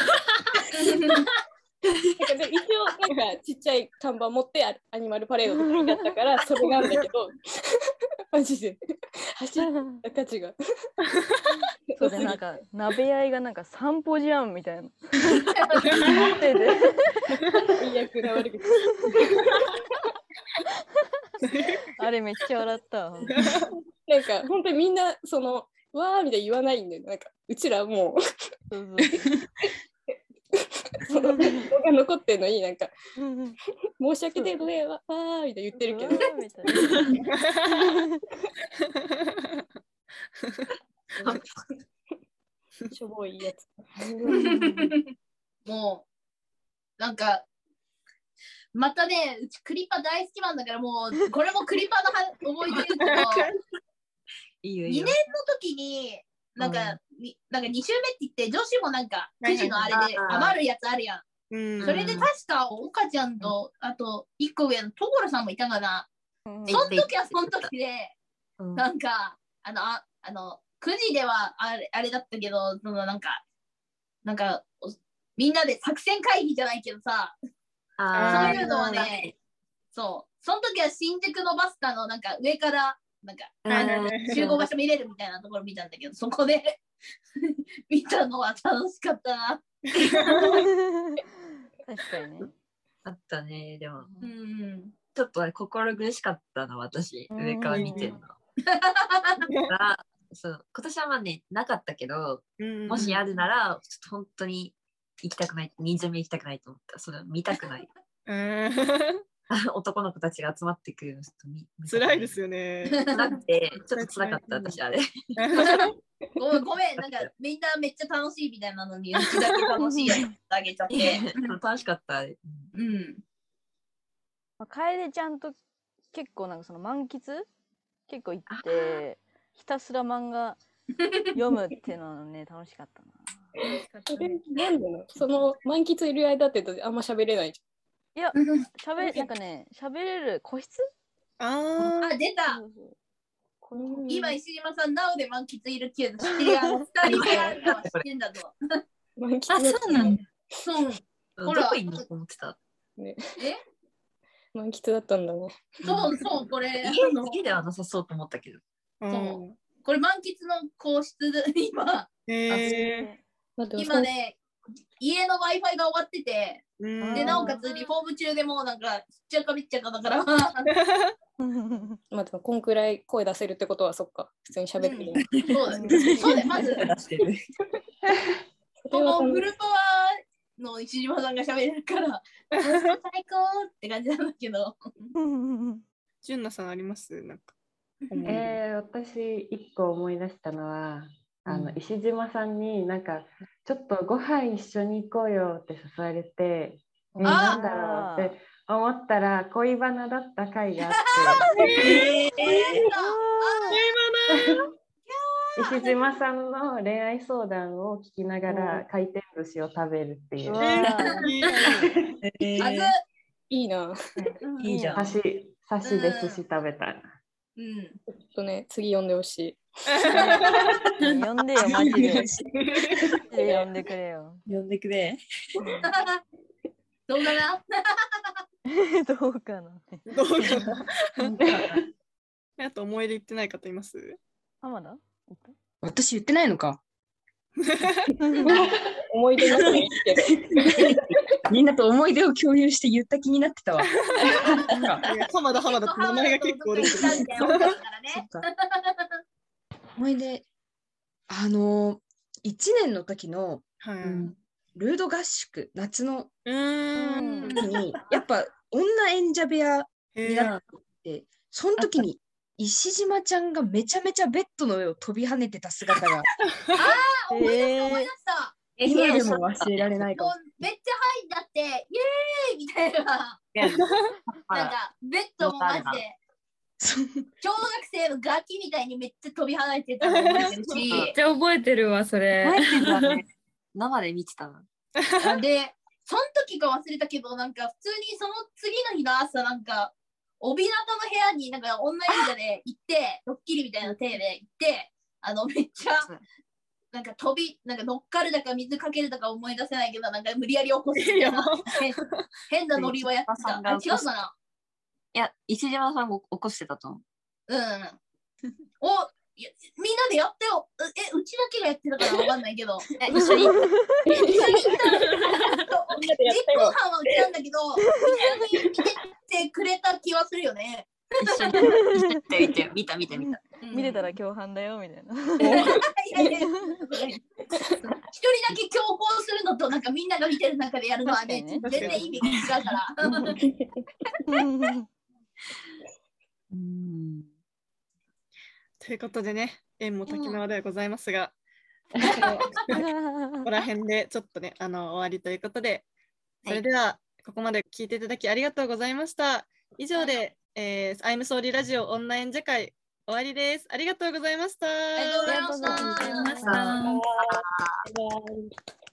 なんかで一応なんかちっちゃい看板持ってアニマルパレードとかだったからそれなんだけどマジで走った価値がそうで、なんか鍋合いがなんか散歩じゃんみたいな最悪な悪口あれめっちゃ笑った。なんか本当にみんなそのわーみたいに言わないんで、なんかうちらもう、うんうん、その動画残ってるのになんか、うんうん、申し訳程度でわーみたいに言ってるけど、しょぼいやつ。もうなんかまたね、うちクリパ大好きなんだから、もうこれもクリパの思い出言うといいよいいよ。2年の時になんか2週目って言って、女子もなんか9時のあれで余るやつあるやん。それで確か岡ちゃんと、あと1個上の所さんもいたかな。その時はその時で、なんかあの9時ではあれだったけど、そのなんかみんなで作戦会議じゃないけどさ、そういうのはね、そう、その時は新宿のバスタのなんか上からなんか集合場所見れるみたいなところ見たんだけど、そこで見たのは楽しかったな。確かにね。あったね、でも、うん、ちょっと、ね、心苦しかったの、私、上から見てるの。そう今年はまあね、なかったけど、もしあるなら、ちょっと本当に行きたくない、忍者見行きたくないと思った。それ見たくない。男の子たちが集まってくるのちょっと辛いですよね。だってちょっと辛かった私あれ。ごめんなんかみんなめっちゃ楽しいみたいなのにうちだけ楽しいやつあげちゃって。楽しかった。うん。楓ちゃんと結構なんかその満喫結構行ってひたすら漫画読むっていうのはね楽しかったな。なんでのその満喫いる間ってあんま喋れない。いや、なんかね、喋れる個室？あ、出た！今、石島さん、なおで満喫いるけど、知ってるやん。二人でやるのは知ってんだぞ。あ、そうなんだ。そう。どこいんのと思ってた。え？満喫だったんだね。そうそう、これ。家ではなさそうと思ったけど。そう。これ、満喫の個室で、今。今ね、家の Wi-Fi が終わってて、でなおかつリフォーム中でもうなんかしっちゃかめっちゃかだからまあでもこんくらい声出せるってことはそっか普通に喋ってる、そうだまずこのフルパワーの石島さんが喋れるから最高って感じなんだけど純奈さんありますなんか私一個思い出したのは石島さんになんかちょっとご飯一緒に行こうよって誘われて、なんだろうって思ったら恋バナだった回があって、石島さんの恋愛相談を聞きながら回転寿司を食べるっていう。いいな、いいじゃん。刺しで寿司食べた。ちょっとね、次読んでほしい。呼んでよ、マジで。呼んでくれよ。呼んでくれ。どうかな？どうかな？あと思い出言ってない方います？あ、まだ？私言ってないのか。思い出なくていいけど。みんなと思い出を共有して言った気になってたわ。浜田って名前が結構出てる。思い出1年の時の、ルード合宿夏の時にやっぱ女演者部屋になってその時に石島ちゃんがめちゃめちゃベッドの上を飛び跳ねてた姿が思い出した今でも忘れられないかも。めっちゃハイになってイエーイみたいななんかベッドもマジで小学生のガキみたいにめっちゃ飛び離れてたの覚えてるし、めっちゃ覚えてるわそれ。生で見てたの。で、その時か忘れたけどなんか普通にその次の日の朝なんか帯なたの部屋になんか女演者で行ってドッキリみたいな体で行ってめっちゃなんかなんか乗っかるだか水かけるだか思い出せないけどなんか無理やり起こすみたいな変なノリをやってた。あ、違うかな。いや、石島さんも起こしてたと思う。お、みんなでやってよ。うちだけがやってたからわかんないけど。一緒に行った。1分半はうちなんだけど、見てくれた気はするよね。一緒に見た、うん、見てたら共犯だよみたいな。一人だけ強行するのとなんかみんなが見てる中でやるのはね、ね、全然意味が違うから。うん、ということでね、縁も滝縄ではございますが、ここら辺でちょっとね終わりということで、それでは、はい、ここまで聞いていただきありがとうございました。以上で、アイムソーリーラジオオンライン次回。終わりです。ありがとうございました。ありがとうございました。